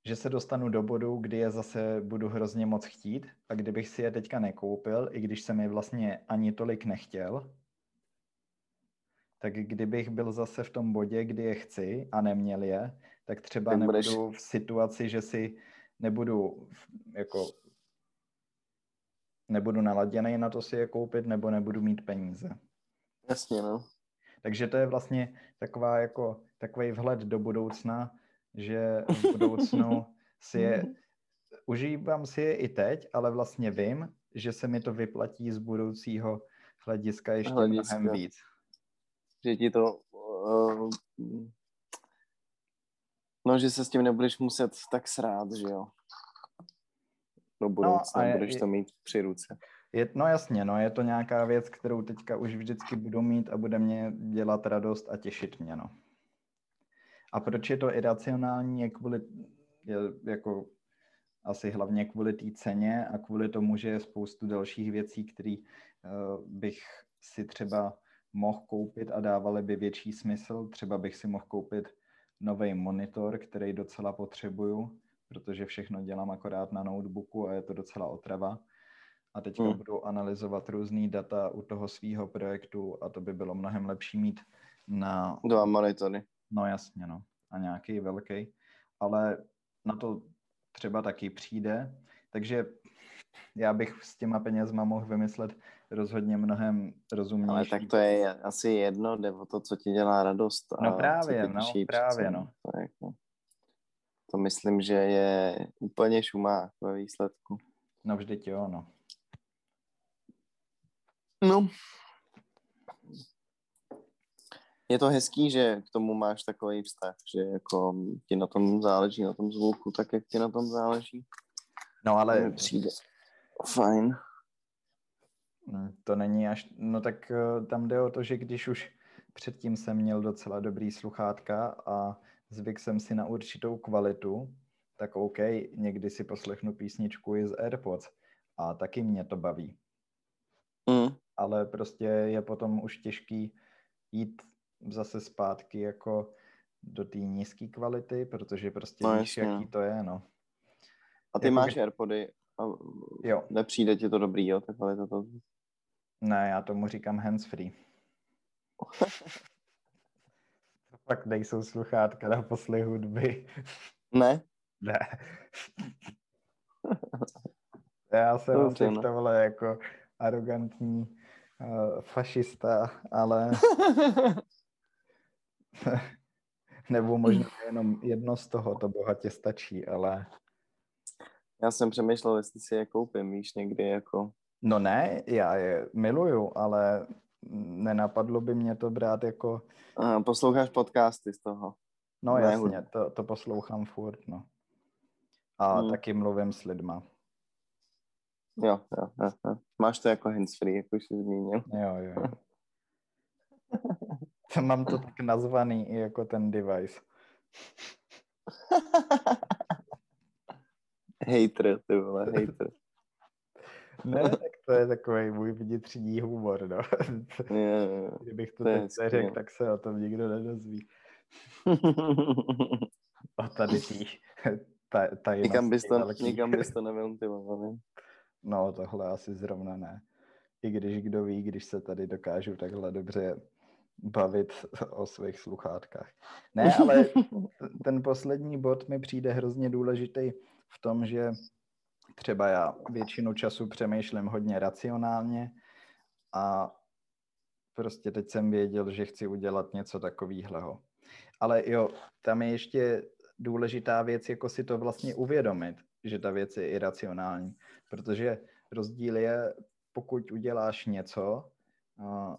že se dostanu do bodu, kdy je zase budu hrozně moc chtít, a kdybych si je teďka nekoupil, i když jsem je vlastně ani tolik nechtěl, tak kdybych byl zase v tom bodě, kdy je chci a neměl je, tak třeba nebudu v situaci, že si nebudu naladěný na to si je koupit, nebo nebudu mít peníze. Jasně, no. Takže to je vlastně takový vhled do budoucna, že v budoucnu užívám si je i teď, ale vlastně vím, že se mi to vyplatí z budoucího hlediska mnohem víc. Že ti to... že se s tím nebudeš muset tak srát, že jo? Do budoucna budeš to mít při ruce. Je to nějaká věc, kterou teďka už vždycky budu mít a bude mě dělat radost a těšit mě, no. A proč je to iracionální? Asi hlavně kvůli té ceně a kvůli tomu, že je spoustu dalších věcí, které bych si třeba mohl koupit a dávaly by větší smysl. Třeba bych si mohl koupit nový monitor, který docela potřebuju, protože všechno dělám akorát na notebooku a je to docela otrava. A teďka budu analyzovat různý data u toho svýho projektu a to by bylo mnohem lepší mít na... 2 monitory. No jasně, no. A nějaký velký. Ale na to třeba taky přijde. Takže já bych s těma penězma mohl vymyslet rozhodně mnohem rozumnější. Ale tak to je asi jedno, jde o to, co ti dělá radost. A právě. To myslím, že je úplně šumák ve výsledku. No vždyť jo, no. No. Je to hezký, že k tomu máš takový vztah, že jako ti na tom záleží, na tom zvuku, tak jak ti na tom záleží. No ale... Přijde. Fajn. To není až... No tak tam jde o to, že když už předtím jsem měl docela dobrý sluchátka a zvyk jsem si na určitou kvalitu, tak OK, někdy si poslechnu písničku i z Airpods a taky mě to baví. Ale prostě je potom už těžký jít zase zpátky jako do té nízké kvality, protože prostě víš, jaký to je, no. A ty máš Airpody a jo. Nepřijde ti to dobrý, jo? Ta kvalita to... Ne, já tomu říkám handsfree. Pak nejsou sluchátka na poslech hudby. Ne? Ne. Já jsem asi v tomhle jako arrogantní fašista, ale... Nebo možná jenom jedno z toho, to bohatě stačí, ale... Já jsem přemýšlel, jestli si je koupím, víš, někdy jako... No ne, já je miluju, ale nenapadlo by mě to brát jako... Posloucháš podcasty z toho? No jasně, to poslouchám furt, no. A taky mluvím s lidma. Jo. Máš to jako handsfree, jak už jsi zmínil. Jo. Mám to tak nazvaný i jako ten device. Hejtr, ty vole, hejtr. Ne, tak to je takový můj vnitřní humor, no. Jo. Kdybych to teď neřekl, tak se o tom nikdo nedozví. A tady tajnosti. Nikam bys to neventiloval. No, tohle asi zrovna ne. I když kdo ví, když se tady dokážu takhle dobře bavit o svých sluchátkách. Ne, ale ten poslední bod mi přijde hrozně důležitý v tom, že třeba já většinu času přemýšlím hodně racionálně a prostě teď jsem věděl, že chci udělat něco takovýhleho. Ale jo, tam je ještě důležitá věc, jako si to vlastně uvědomit, že ta věc je iracionální, protože rozdíl je, pokud uděláš něco,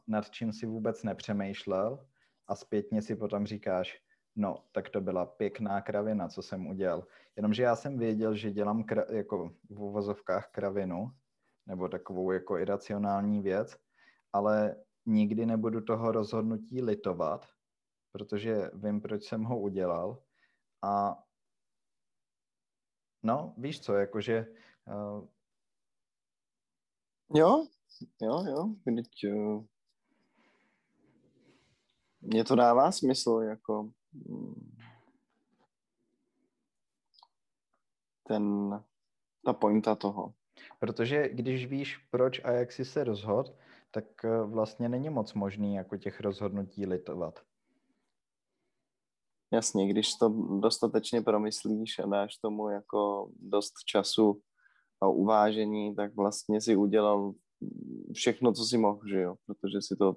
nad čím si vůbec nepřemýšlel a zpětně si potom říkáš, no, tak to byla pěkná kravina, co jsem udělal. Jenomže já jsem věděl, že dělám jako v uvozovkách kravinu nebo takovou jako iracionální věc, ale nikdy nebudu toho rozhodnutí litovat, protože vím, proč jsem ho udělal A no, víš co, jakože... Jo, vždyť... Mně to dává smysl, jako... Ta pointa toho. Protože když víš, proč a jak jsi se rozhodl, tak vlastně není moc možný jako těch rozhodnutí litovat. Jasně, když to dostatečně promyslíš a dáš tomu jako dost času a uvážení, tak vlastně si udělal všechno, co si mohl, že jo? Protože si to,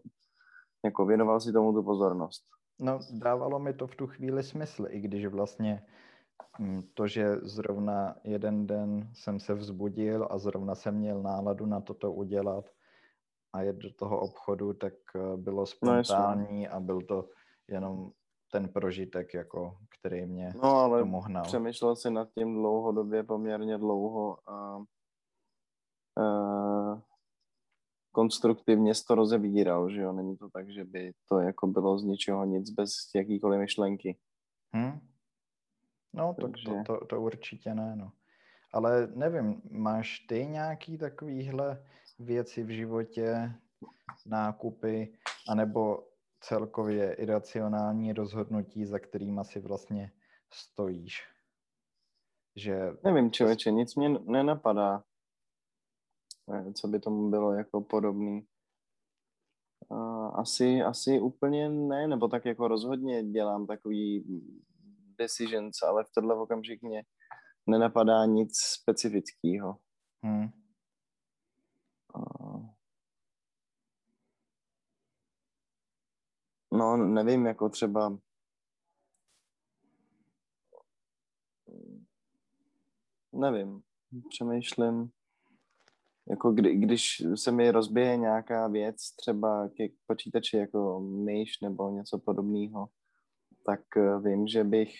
jako věnoval si tomu tu pozornost. No, dávalo mi to v tu chvíli smysl, i když vlastně to, že zrovna jeden den jsem se vzbudil a zrovna jsem měl náladu na toto udělat a jet do toho obchodu, tak bylo spontánní a byl to jenom ten prožitek, jako, který mě ale tomu hnal. Přemýšlel si nad tím dlouhodobě, poměrně dlouho a konstruktivně jsi to rozebíral, že jo? Není to tak, že by to jako bylo z ničeho nic, bez jakýkoliv myšlenky. No, to určitě ne, no. Ale nevím, máš ty nějaký takovýhle věci v životě, nákupy, anebo celkově iracionální rozhodnutí, za kterýma si vlastně stojíš? Že... Nevím, člověče, nic mě nenapadá, co by tomu bylo jako podobný. Asi úplně ne, nebo tak jako rozhodně dělám takový... decisions, ale v tohle okamžik mě nenapadá nic specifického. No, nevím, jako třeba nevím, přemýšlím, jako když se mi rozbije nějaká věc, třeba k počítači jako myš nebo něco podobného, tak vím, že bych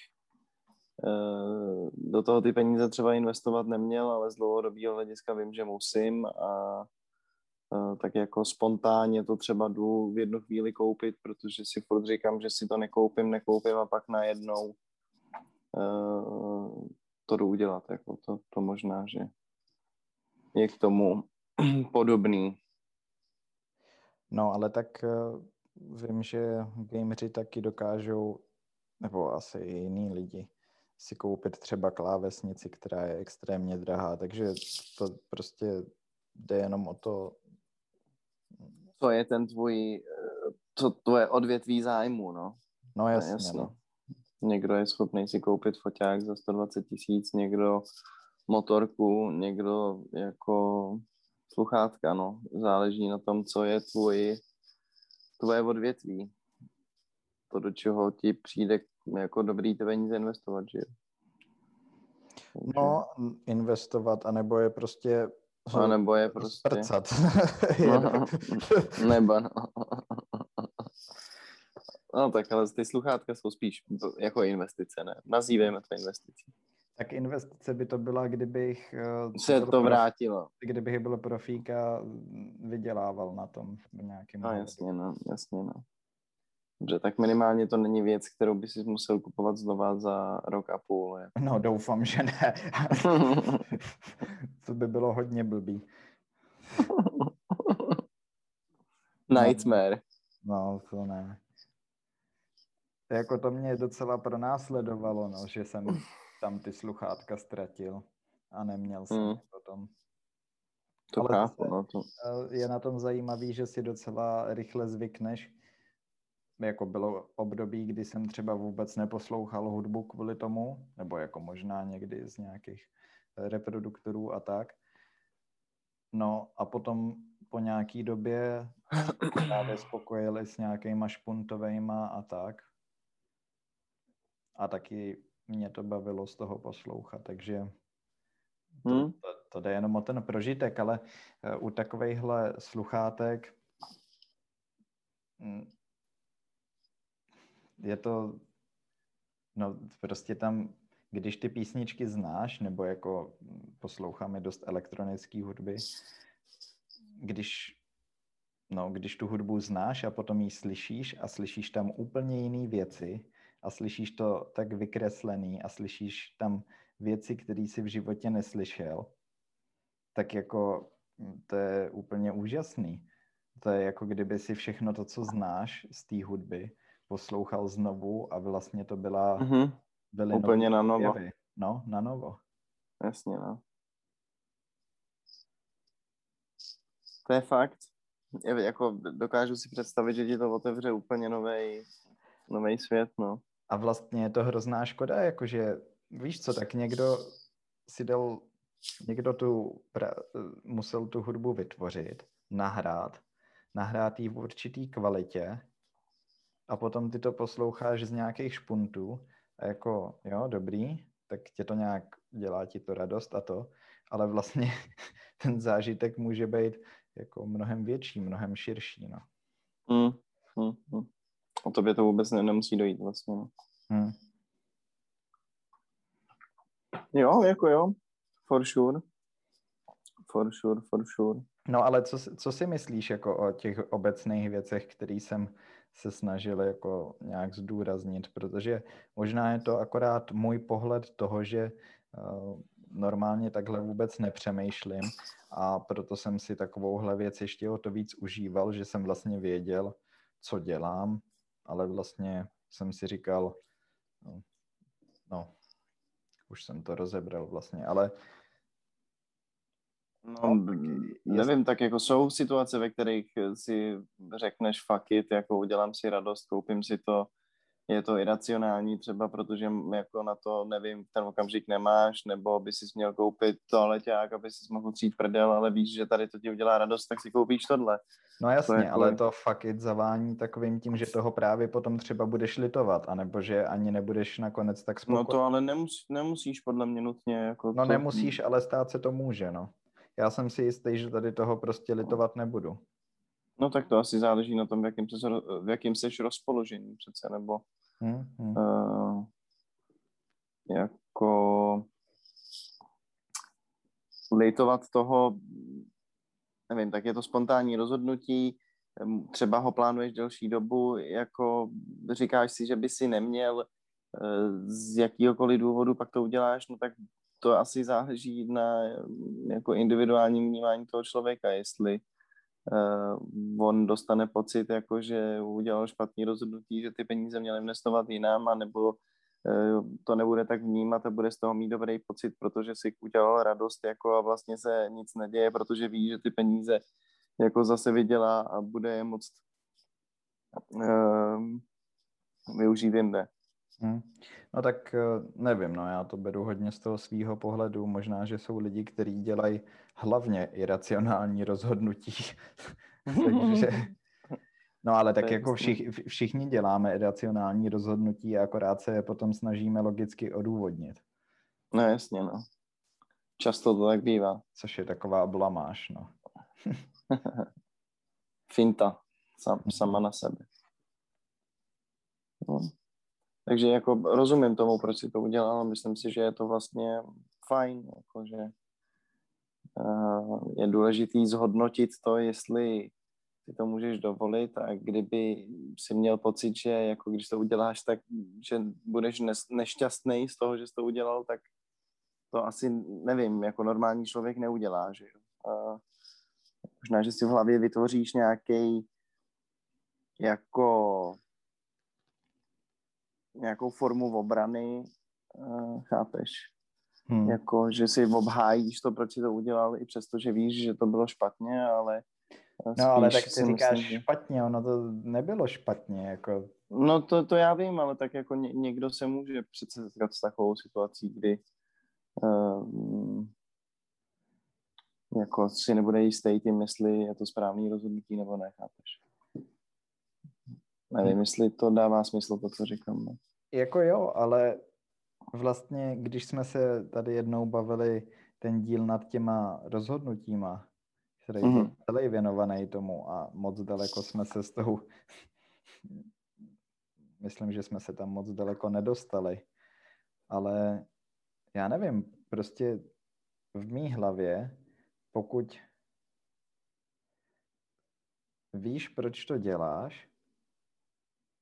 do toho ty peníze třeba investovat neměl, ale z dlouhodobého hlediska vím, že musím a tak jako spontánně to třeba jdu v jednu chvíli koupit, protože si furt říkám, že si to nekoupím a pak najednou to jdu udělat. Jako to možná, že je k tomu podobný. No, ale tak... Vím, že gameři taky dokážou, nebo asi i jiní lidi, si koupit třeba klávesnici, která je extrémně drahá, takže to prostě jde jenom o to. To je ten tvůj, to je odvětví zájmu, no. No jasně. No. Někdo je schopný si koupit foťák za 120 000, někdo motorku, někdo jako sluchátka, no. Záleží na tom, co je tvoje odvětví. To, do čeho ti přijde jako dobrý ty peníze investovat, že? No, investovat, anebo je prostě... Anebo je prostě... Prcat. Nebo no. No tak, ale ty sluchátka jsou spíš jako investice, ne? Nazývejme to investici. Tak investice by to byla, kdybych... Se to vrátilo. Kdybych byl profík a vydělával na tom nějakým... No jasně, no. Dobře, tak minimálně to není věc, kterou by si musel kupovat znova za rok a půl. Jako. No doufám, že ne. To by bylo hodně blbý. Nightmare. No, to ne. Jako to mě docela pronásledovalo, no, že jsem... tam ty sluchátka ztratil a neměl jsem potom. To chápu, no to. Je na tom zajímavý, že si docela rychle zvykneš. Jako bylo období, kdy jsem třeba vůbec neposlouchal hudbu kvůli tomu, nebo jako možná někdy z nějakých reproduktorů a tak. No a potom po nějaký době právě spokojili s nějakýma špuntovejma a tak. A taky mě to bavilo z toho poslouchat, takže to jde jenom o ten prožitek, ale u takovejhle sluchátek je to, no prostě tam, když ty písničky znáš, nebo jako posloucháme dost elektronické hudby, když tu hudbu znáš a potom ji slyšíš a slyšíš tam úplně jiné věci, a slyšíš to tak vykreslený a slyšíš tam věci, které jsi v životě neslyšel, tak jako to je úplně úžasný. To je jako kdyby si všechno to, co znáš z té hudby, poslouchal znovu a vlastně to byla... Mm-hmm. Úplně na novo. No, na novo. Jasně, no. To je fakt. Jako dokážu si představit, že ti to otevře úplně novej svět, no. A vlastně je to hrozná škoda, jakože, víš co, tak někdo si dal, musel tu hudbu vytvořit, nahrát ji v určitý kvalitě a potom ty to posloucháš z nějakých špuntů a jako, jo, dobrý, tak tě to nějak, dělá ti to radost a to, ale vlastně ten zážitek může být jako mnohem větší, mnohem širší, no. O tobě to vůbec nemusí dojít vlastně, no. Jo, jako jo, for sure. No ale co si myslíš jako o těch obecných věcech, které jsem se snažil jako nějak zdůraznit, protože možná je to akorát můj pohled toho, že normálně takhle vůbec nepřemýšlím a proto jsem si takovouhle věc ještě o to víc užíval, že jsem vlastně věděl, co dělám, ale vlastně jsem si říkal, no už jsem to rozebral vlastně, ale nevím, tak jako jsou situace, ve kterých si řekneš fuck it, jako udělám si radost, koupím si to, je to iracionální třeba, protože jako na to, nevím, ten okamžik nemáš, nebo by si měl koupit toaleťák, aby si mohl třít prdel, ale víš, že tady to ti udělá radost, tak si koupíš tohle. No jasně, to je, ale to fuck it zavání takovým tím, že toho právě potom třeba budeš litovat, anebo že ani nebudeš nakonec tak spokojený. No to ale nemusíš podle mě nutně. Jako no to... nemusíš, ale stát se to může, no. Já jsem si jistý, že tady toho prostě litovat nebudu. No tak to asi záleží na tom, v jakým seš rozpoložení přece, nebo jako litovat toho, nevím, tak je to spontánní rozhodnutí, třeba ho plánuješ delší dobu, jako říkáš si, že by si neměl z jakýhokoliv důvodu, pak to uděláš, no tak to asi záleží na jako individuálním vnímání toho člověka, jestli on dostane pocit, jako že udělal špatný rozhodnutí, že ty peníze měl investovat jinam, anebo to nebude tak vnímat a bude z toho mít dobrý pocit, protože si udělal radost jako a vlastně se nic neděje, protože ví, že ty peníze jako zase vydělá a bude je moct využít jinde. No tak nevím, no já to beru hodně z toho svýho pohledu, možná, že jsou lidi, kteří dělají hlavně iracionální rozhodnutí, takže no ale tak jako všichni děláme iracionální rozhodnutí a akorát se je potom snažíme logicky odůvodnit. No jasně, no. Často to tak bývá. Což je taková blamáž, no. Finta, sama na sebe. No. Takže jako rozumím tomu, proč si to udělal, myslím si, že je to vlastně fajn, jakože je důležitý zhodnotit to, jestli si to můžeš dovolit a kdyby si měl pocit, že jako když to uděláš, tak že budeš nešťastný z toho, že jsi to udělal, tak to asi nevím, jako normální člověk neudělá, že jo. Možná, že si v hlavě vytvoříš nějaký jako... nějakou formu obrany, chápeš? Jako, že si obhájíš to, proč jsi to udělal, i přesto, že víš, že to bylo špatně, ale spíš... No, ale tak si říkáš myslím, špatně, ono to nebylo špatně, jako... No, to já vím, ale tak jako někdo se může přece setkat s takovou situací, kdy jako si nebude jistý tím, jestli je to správný rozhodnutí, nebo ne, chápeš? Nevím, jestli to dává smysl, to, co říkám. Ne? Jako jo, ale vlastně, když jsme se tady jednou bavili ten díl nad těma rozhodnutíma, který je celý věnovaný tomu a moc daleko jsme se s tou... Myslím, že jsme se tam moc daleko nedostali. Ale já nevím, prostě v mý hlavě, pokud víš, proč to děláš,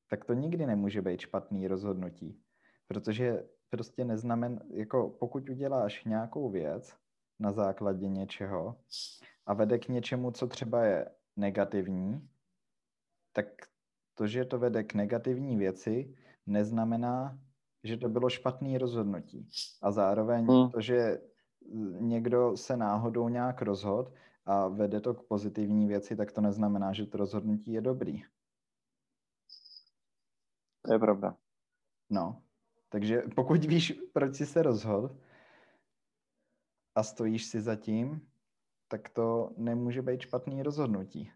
tak to nikdy nemůže být špatný rozhodnutí. Protože prostě neznamená, jako pokud uděláš nějakou věc na základě něčeho a vede k něčemu, co třeba je negativní, tak to, že to vede k negativní věci, neznamená, že to bylo špatné rozhodnutí. A zároveň to, že někdo se náhodou nějak rozhodl a vede to k pozitivní věci, tak to neznamená, že to rozhodnutí je dobrý. To je pravda. No, takže pokud víš, proč jsi se rozhodl a stojíš si za tím, tak to nemůže být špatný rozhodnutí.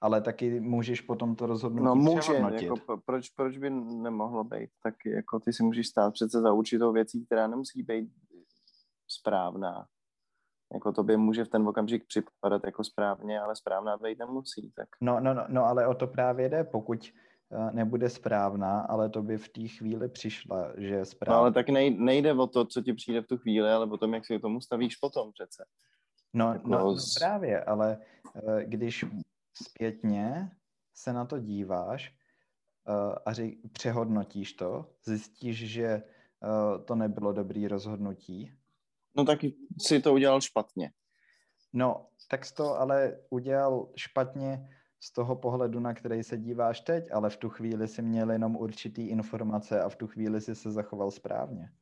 Ale taky můžeš potom to rozhodnutí přehodnotit. Jako, proč by nemohlo být? Tak jako ty si můžeš stát přece za určitou věcí, která nemusí být správná. Jako tobě může v ten okamžik připadat jako správně, ale správná být nemusí. Tak. No, ale o to právě jde, pokud nebude správná, ale to by v té chvíli přišla, že je správná. No, ale tak nejde o to, co ti přijde v tu chvíli, ale o tom, jak si k tomu stavíš potom přece. Právě, ale když zpětně se na to díváš a přehodnotíš to, zjistíš, že to nebylo dobrý rozhodnutí. No tak si to udělal špatně. No, tak jsi to ale udělal špatně z toho pohledu, na který se díváš teď, ale v tu chvíli si měl jenom určitý informace a v tu chvíli si se zachoval správně.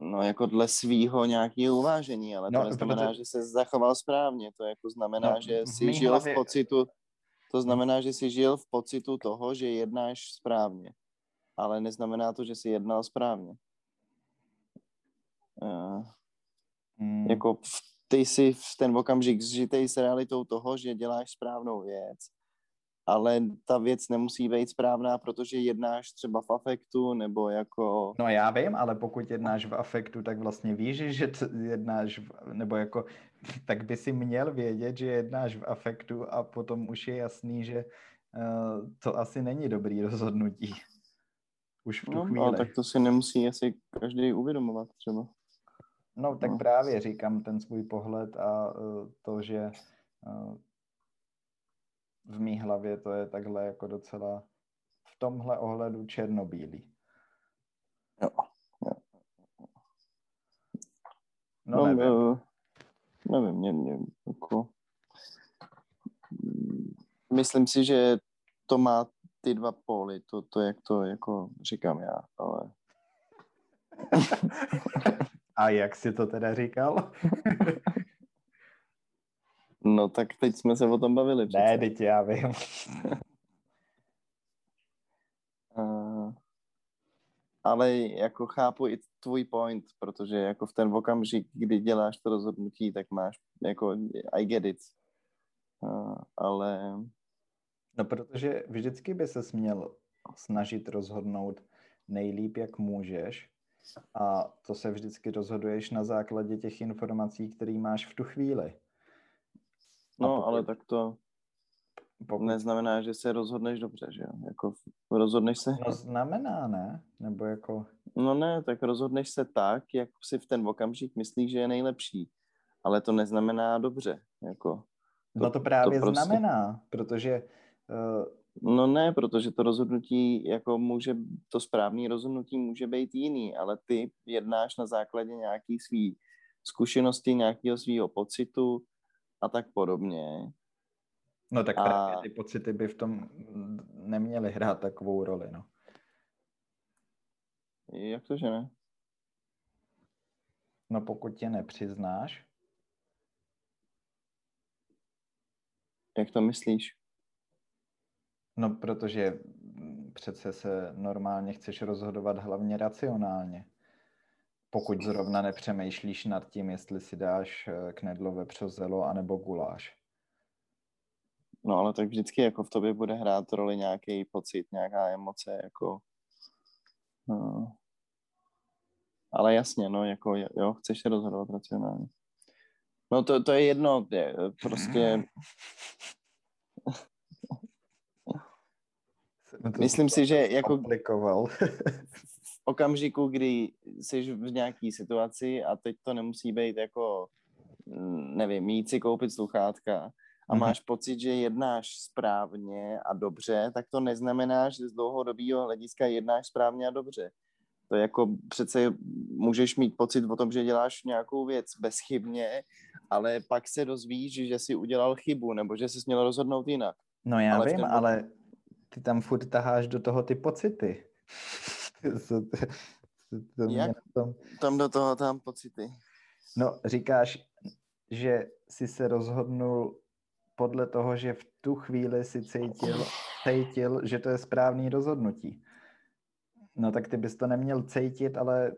No jako dle svýho nějakého uvážení, ale to neznamená, že se zachoval správně. To jako znamená, že si žil hlavě... v pocitu, to znamená, že si žil v pocitu toho, že jednáš správně. Ale neznamená to, že si jednal správně. Jako ty jsi v ten okamžik zžitej s realitou toho, že děláš správnou věc, ale ta věc nemusí být správná, protože jednáš třeba v afektu, nebo jako... No já vím, ale pokud jednáš v afektu, tak vlastně víš, že jednáš, nebo jako, tak by si měl vědět, že jednáš v afektu a potom už je jasný, že to asi není dobrý rozhodnutí. Už v tu chvíli. No, tak to si nemusí asi každý uvědomovat třeba. No, tak právě říkám ten svůj pohled a to, že v mý hlavě to je takhle jako docela v tomhle ohledu černobílý. Jo. Nevím. Jako... Myslím si, že to má ty dva póly, to, jak říkám já, ale... A jak jsi to teda říkal? No tak teď jsme se o tom bavili. Přece. Ne, teď já vím. Ale jako chápu i tvůj point, protože jako v ten okamžik, kdy děláš to rozhodnutí, tak máš jako I get it. Ale... No protože vždycky by ses měl snažit rozhodnout nejlíp, jak můžeš. A to se vždycky rozhoduješ na základě těch informací, které máš v tu chvíli. Ale tak to neznamená, že se rozhodneš dobře, že jo? Jako rozhodneš se... No znamená, ne? Nebo jako... No ne, tak rozhodneš se tak, jak si v ten okamžik myslíš, že je nejlepší. Ale to neznamená dobře, jako... To právě to prostě... znamená, protože... No ne, protože to rozhodnutí, jako může, to správné rozhodnutí může být jiný, ale ty jednáš na základě nějaký svý zkušenosti, nějakého svýho pocitu a tak podobně. No tak právě ty pocity by v tom neměly hrát takovou roli, no. Jak to, že ne? No pokud tě nepřiznáš. Jak to myslíš? No, protože přece se normálně chceš rozhodovat hlavně racionálně. Pokud zrovna nepřemýšlíš nad tím, jestli si dáš knedlo, vepřozelo anebo guláš. No, ale tak vždycky jako v tobě bude hrát roli nějaký pocit, nějaká emoce, jako... No. Ale jasně, no, jako jo, chceš se rozhodovat racionálně. No, to je jedno, prostě... Myslím si, že jako v okamžiku, kdy jsi v nějaký situaci a teď to nemusí být jako, nevím, jít si koupit sluchátka, a máš pocit, že jednáš správně a dobře, tak to neznamená, že z dlouhodobého hlediska jednáš správně a dobře. To jako přece můžeš mít pocit o tom, že děláš nějakou věc bezchybně, ale pak se dozvíš, že jsi udělal chybu nebo že jsi měl rozhodnout jinak. No já vím, ale ty tam furt taháš do toho ty pocity. Jak tam do toho tam pocity? No říkáš, že jsi se rozhodnul podle toho, že v tu chvíli si cítil, že to je správný rozhodnutí. No tak ty bys to neměl cítit, ale...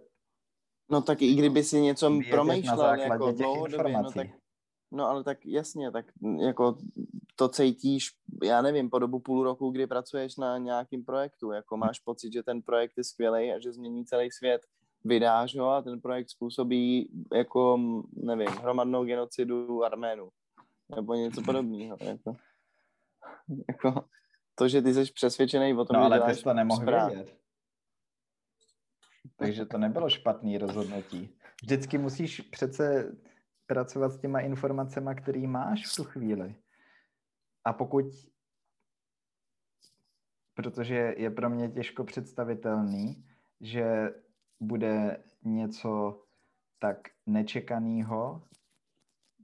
No tak i kdyby si něco promýšlel jako dlouhodobě, ale tak jasně, tak jako to cítíš, já nevím, po dobu půl roku, kdy pracuješ na nějakým projektu, jako máš pocit, že ten projekt je skvělej a že změní celý svět, vydáš ho a ten projekt způsobí jako, nevím, hromadnou genocidu Arménů, nebo něco podobného, jako to, že ty jsi přesvědčený o tom, že děláš to nemohl vědět. Takže to nebylo špatný rozhodnutí. Vždycky musíš přece pracovat s těma informacemi, které máš v tu chvíli. A pokud, protože je pro mě těžko představitelný, že bude něco tak nečekaného,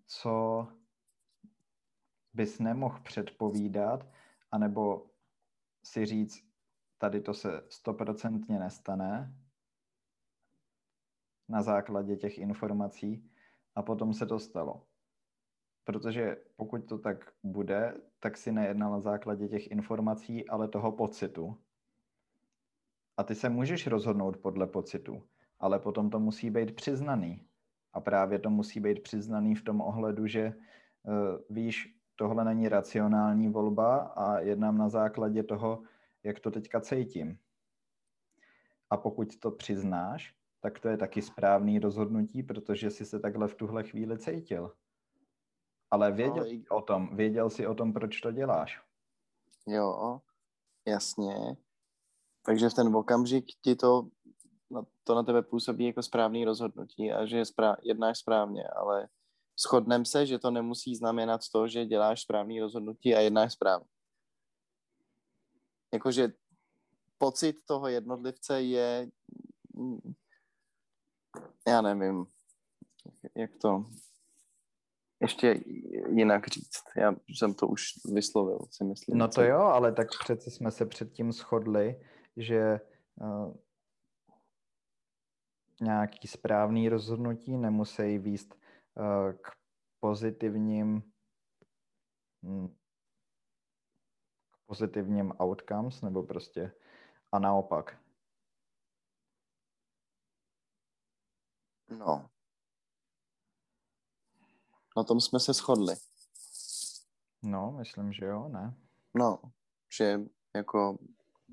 co bys nemohl předpovídat, anebo si říct, tady to se 100% nestane, na základě těch informací a potom se to stalo. Protože pokud to tak bude, tak si nejednal na základě těch informací, ale toho pocitu. A ty se můžeš rozhodnout podle pocitu, ale potom to musí být přiznaný. A právě to musí být přiznaný v tom ohledu, že víš, tohle není racionální volba a jednám na základě toho, jak to teďka cítím. A pokud to přiznáš, tak to je taky správný rozhodnutí, protože jsi se takhle v tuhle chvíli cítil. Ale věděl jsi o tom, proč to děláš. Jo, jasně. Takže v ten okamžik ti to na tebe působí jako správný rozhodnutí a že jednáš správně, ale shodneme se, že to nemusí znamenat to, že děláš správný rozhodnutí a jednáš správně. Jakože pocit toho jednotlivce je... Já nevím, jak to ještě jinak říct. Já jsem to už vyslovil, si myslím. No to jo, ale tak přece jsme se předtím shodli, že nějaký správný rozhodnutí nemusí vést k pozitivním outcomes, nebo prostě a naopak. No. Na tom jsme se shodli. No, myslím, že jo, ne? No, že jako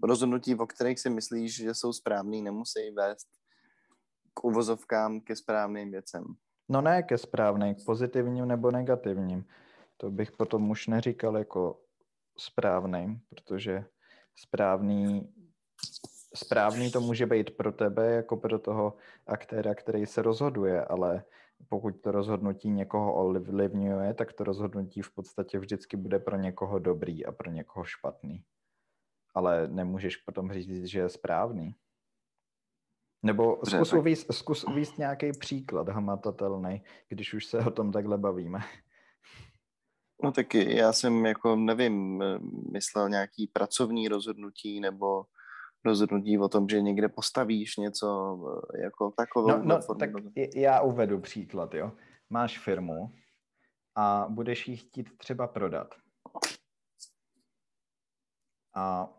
rozhodnutí, o kterých si myslíš, že jsou správný, nemusí vést k uvozovkám ke správným věcem. No ne ke správným, k pozitivním nebo negativním. To bych potom už neříkal jako správným, protože správný to může být pro tebe jako pro toho aktéra, který se rozhoduje, ale pokud to rozhodnutí někoho ovlivňuje, tak to rozhodnutí v podstatě vždycky bude pro někoho dobrý a pro někoho špatný. Ale nemůžeš potom říct, že je správný. Nebo zkus uvést nějaký příklad hmatatelný, když už se o tom takhle bavíme. No tak já jsem jako, nevím, myslel nějaký pracovní rozhodnutí nebo rozhodnutí o tom, že někde postavíš něco jako takovou. No tak já uvedu příklad, jo. Máš firmu a budeš ji chtít třeba prodat. A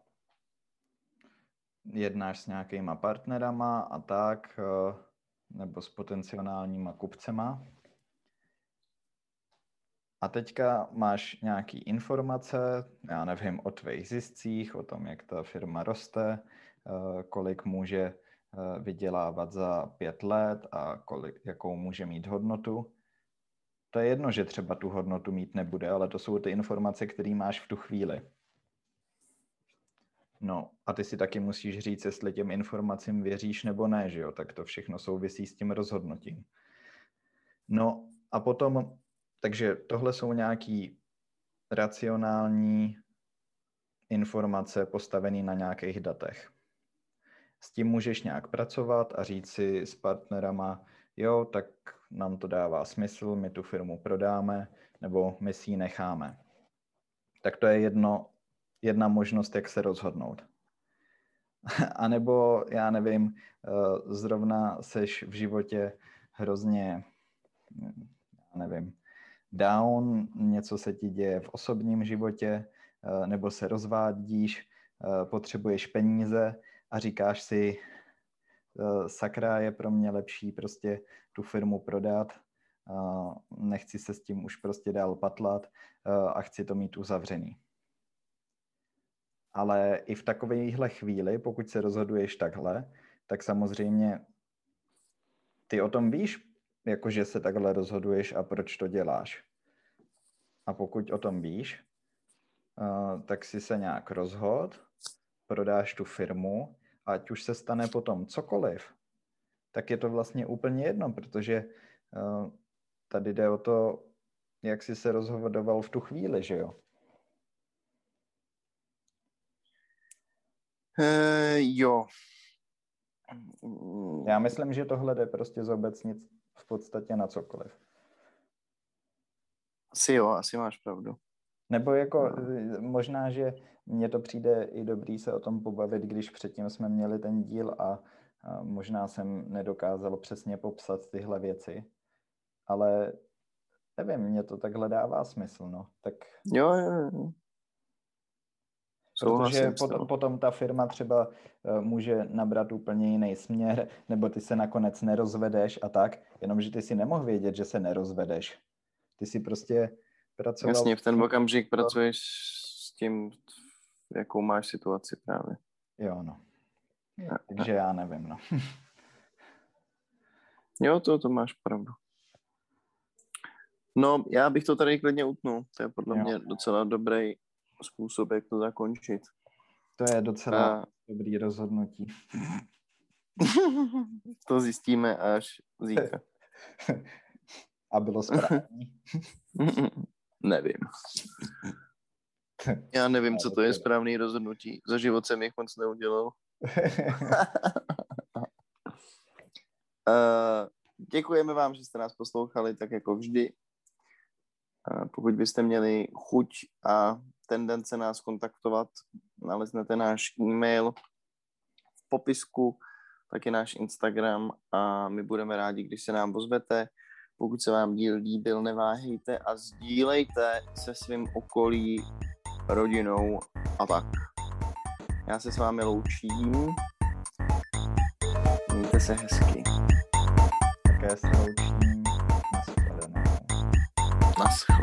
jednáš s nějakýma partnerama a tak, nebo s potenciálníma kupcema. A teďka máš nějaký informace, já nevím, o tvých ziscích, o tom, jak ta firma roste, kolik může vydělávat za 5 let a jakou může mít hodnotu. To je jedno, že třeba tu hodnotu mít nebude, ale to jsou ty informace, které máš v tu chvíli. No a ty si taky musíš říct, jestli těm informacím věříš nebo ne, že jo? Tak to všechno souvisí s tím rozhodnutím. No a potom... Takže tohle jsou nějaký racionální informace postavený na nějakých datech. S tím můžeš nějak pracovat a říct si s partnerama, jo, tak nám to dává smysl, my tu firmu prodáme, nebo my si ji necháme. Tak to je jedna možnost, jak se rozhodnout. A nebo, já nevím, zrovna seš v životě hrozně, já nevím, down, něco se ti děje v osobním životě, nebo se rozvádíš, potřebuješ peníze a říkáš si, sakra, je pro mě lepší prostě tu firmu prodat, nechci se s tím už prostě dál patlat a chci to mít uzavřený. Ale i v takovéhle chvíli, pokud se rozhoduješ takhle, tak samozřejmě ty o tom víš, jakože se takhle rozhoduješ a proč to děláš. A pokud o tom víš, tak si se nějak rozhod, prodáš tu firmu, ať už se stane potom cokoliv, tak je to vlastně úplně jedno, protože tady jde o to, jak jsi se rozhodoval v tu chvíli, že jo? Jo. Já myslím, že tohle jde prostě zobecnit v podstatě na cokoliv. Asi jo, asi máš pravdu. Nebo jako možná, že mně to přijde i dobrý se o tom pobavit, když předtím jsme měli ten díl a možná jsem nedokázal přesně popsat tyhle věci, ale nevím, mně to takhle dává smysl, no. Tak... Jo. Protože potom ta firma třeba může nabrat úplně jiný směr, nebo ty se nakonec nerozvedeš a tak, jenomže ty si nemohl vědět, že se nerozvedeš. Ty si prostě pracoval... Jasně, v ten okamžik pracuješ s tím, jakou máš situaci právě. Jo, no. Takže já nevím, no. Jo, to máš pravdu. No, já bych to tady klidně utnul. To je podle mě docela dobrý způsob, jak to zakončit. To je docela dobrý rozhodnutí. To zjistíme až zítra. A bylo správný? Nevím. Já nevím, co to je správný rozhodnutí. Za život jsem jich moc neudělal. Děkujeme vám, že jste nás poslouchali, tak jako vždy. Pokud byste měli chuť a tendence nás kontaktovat, naleznete náš e-mail v popisku, taky náš Instagram a my budeme rádi, když se nám ozvete. Pokud se vám díl líbil, neváhejte a sdílejte se svým okolí, rodinou a tak. Já se s vámi loučím. Mějte se hezky. Také se loučím. Naschledanou.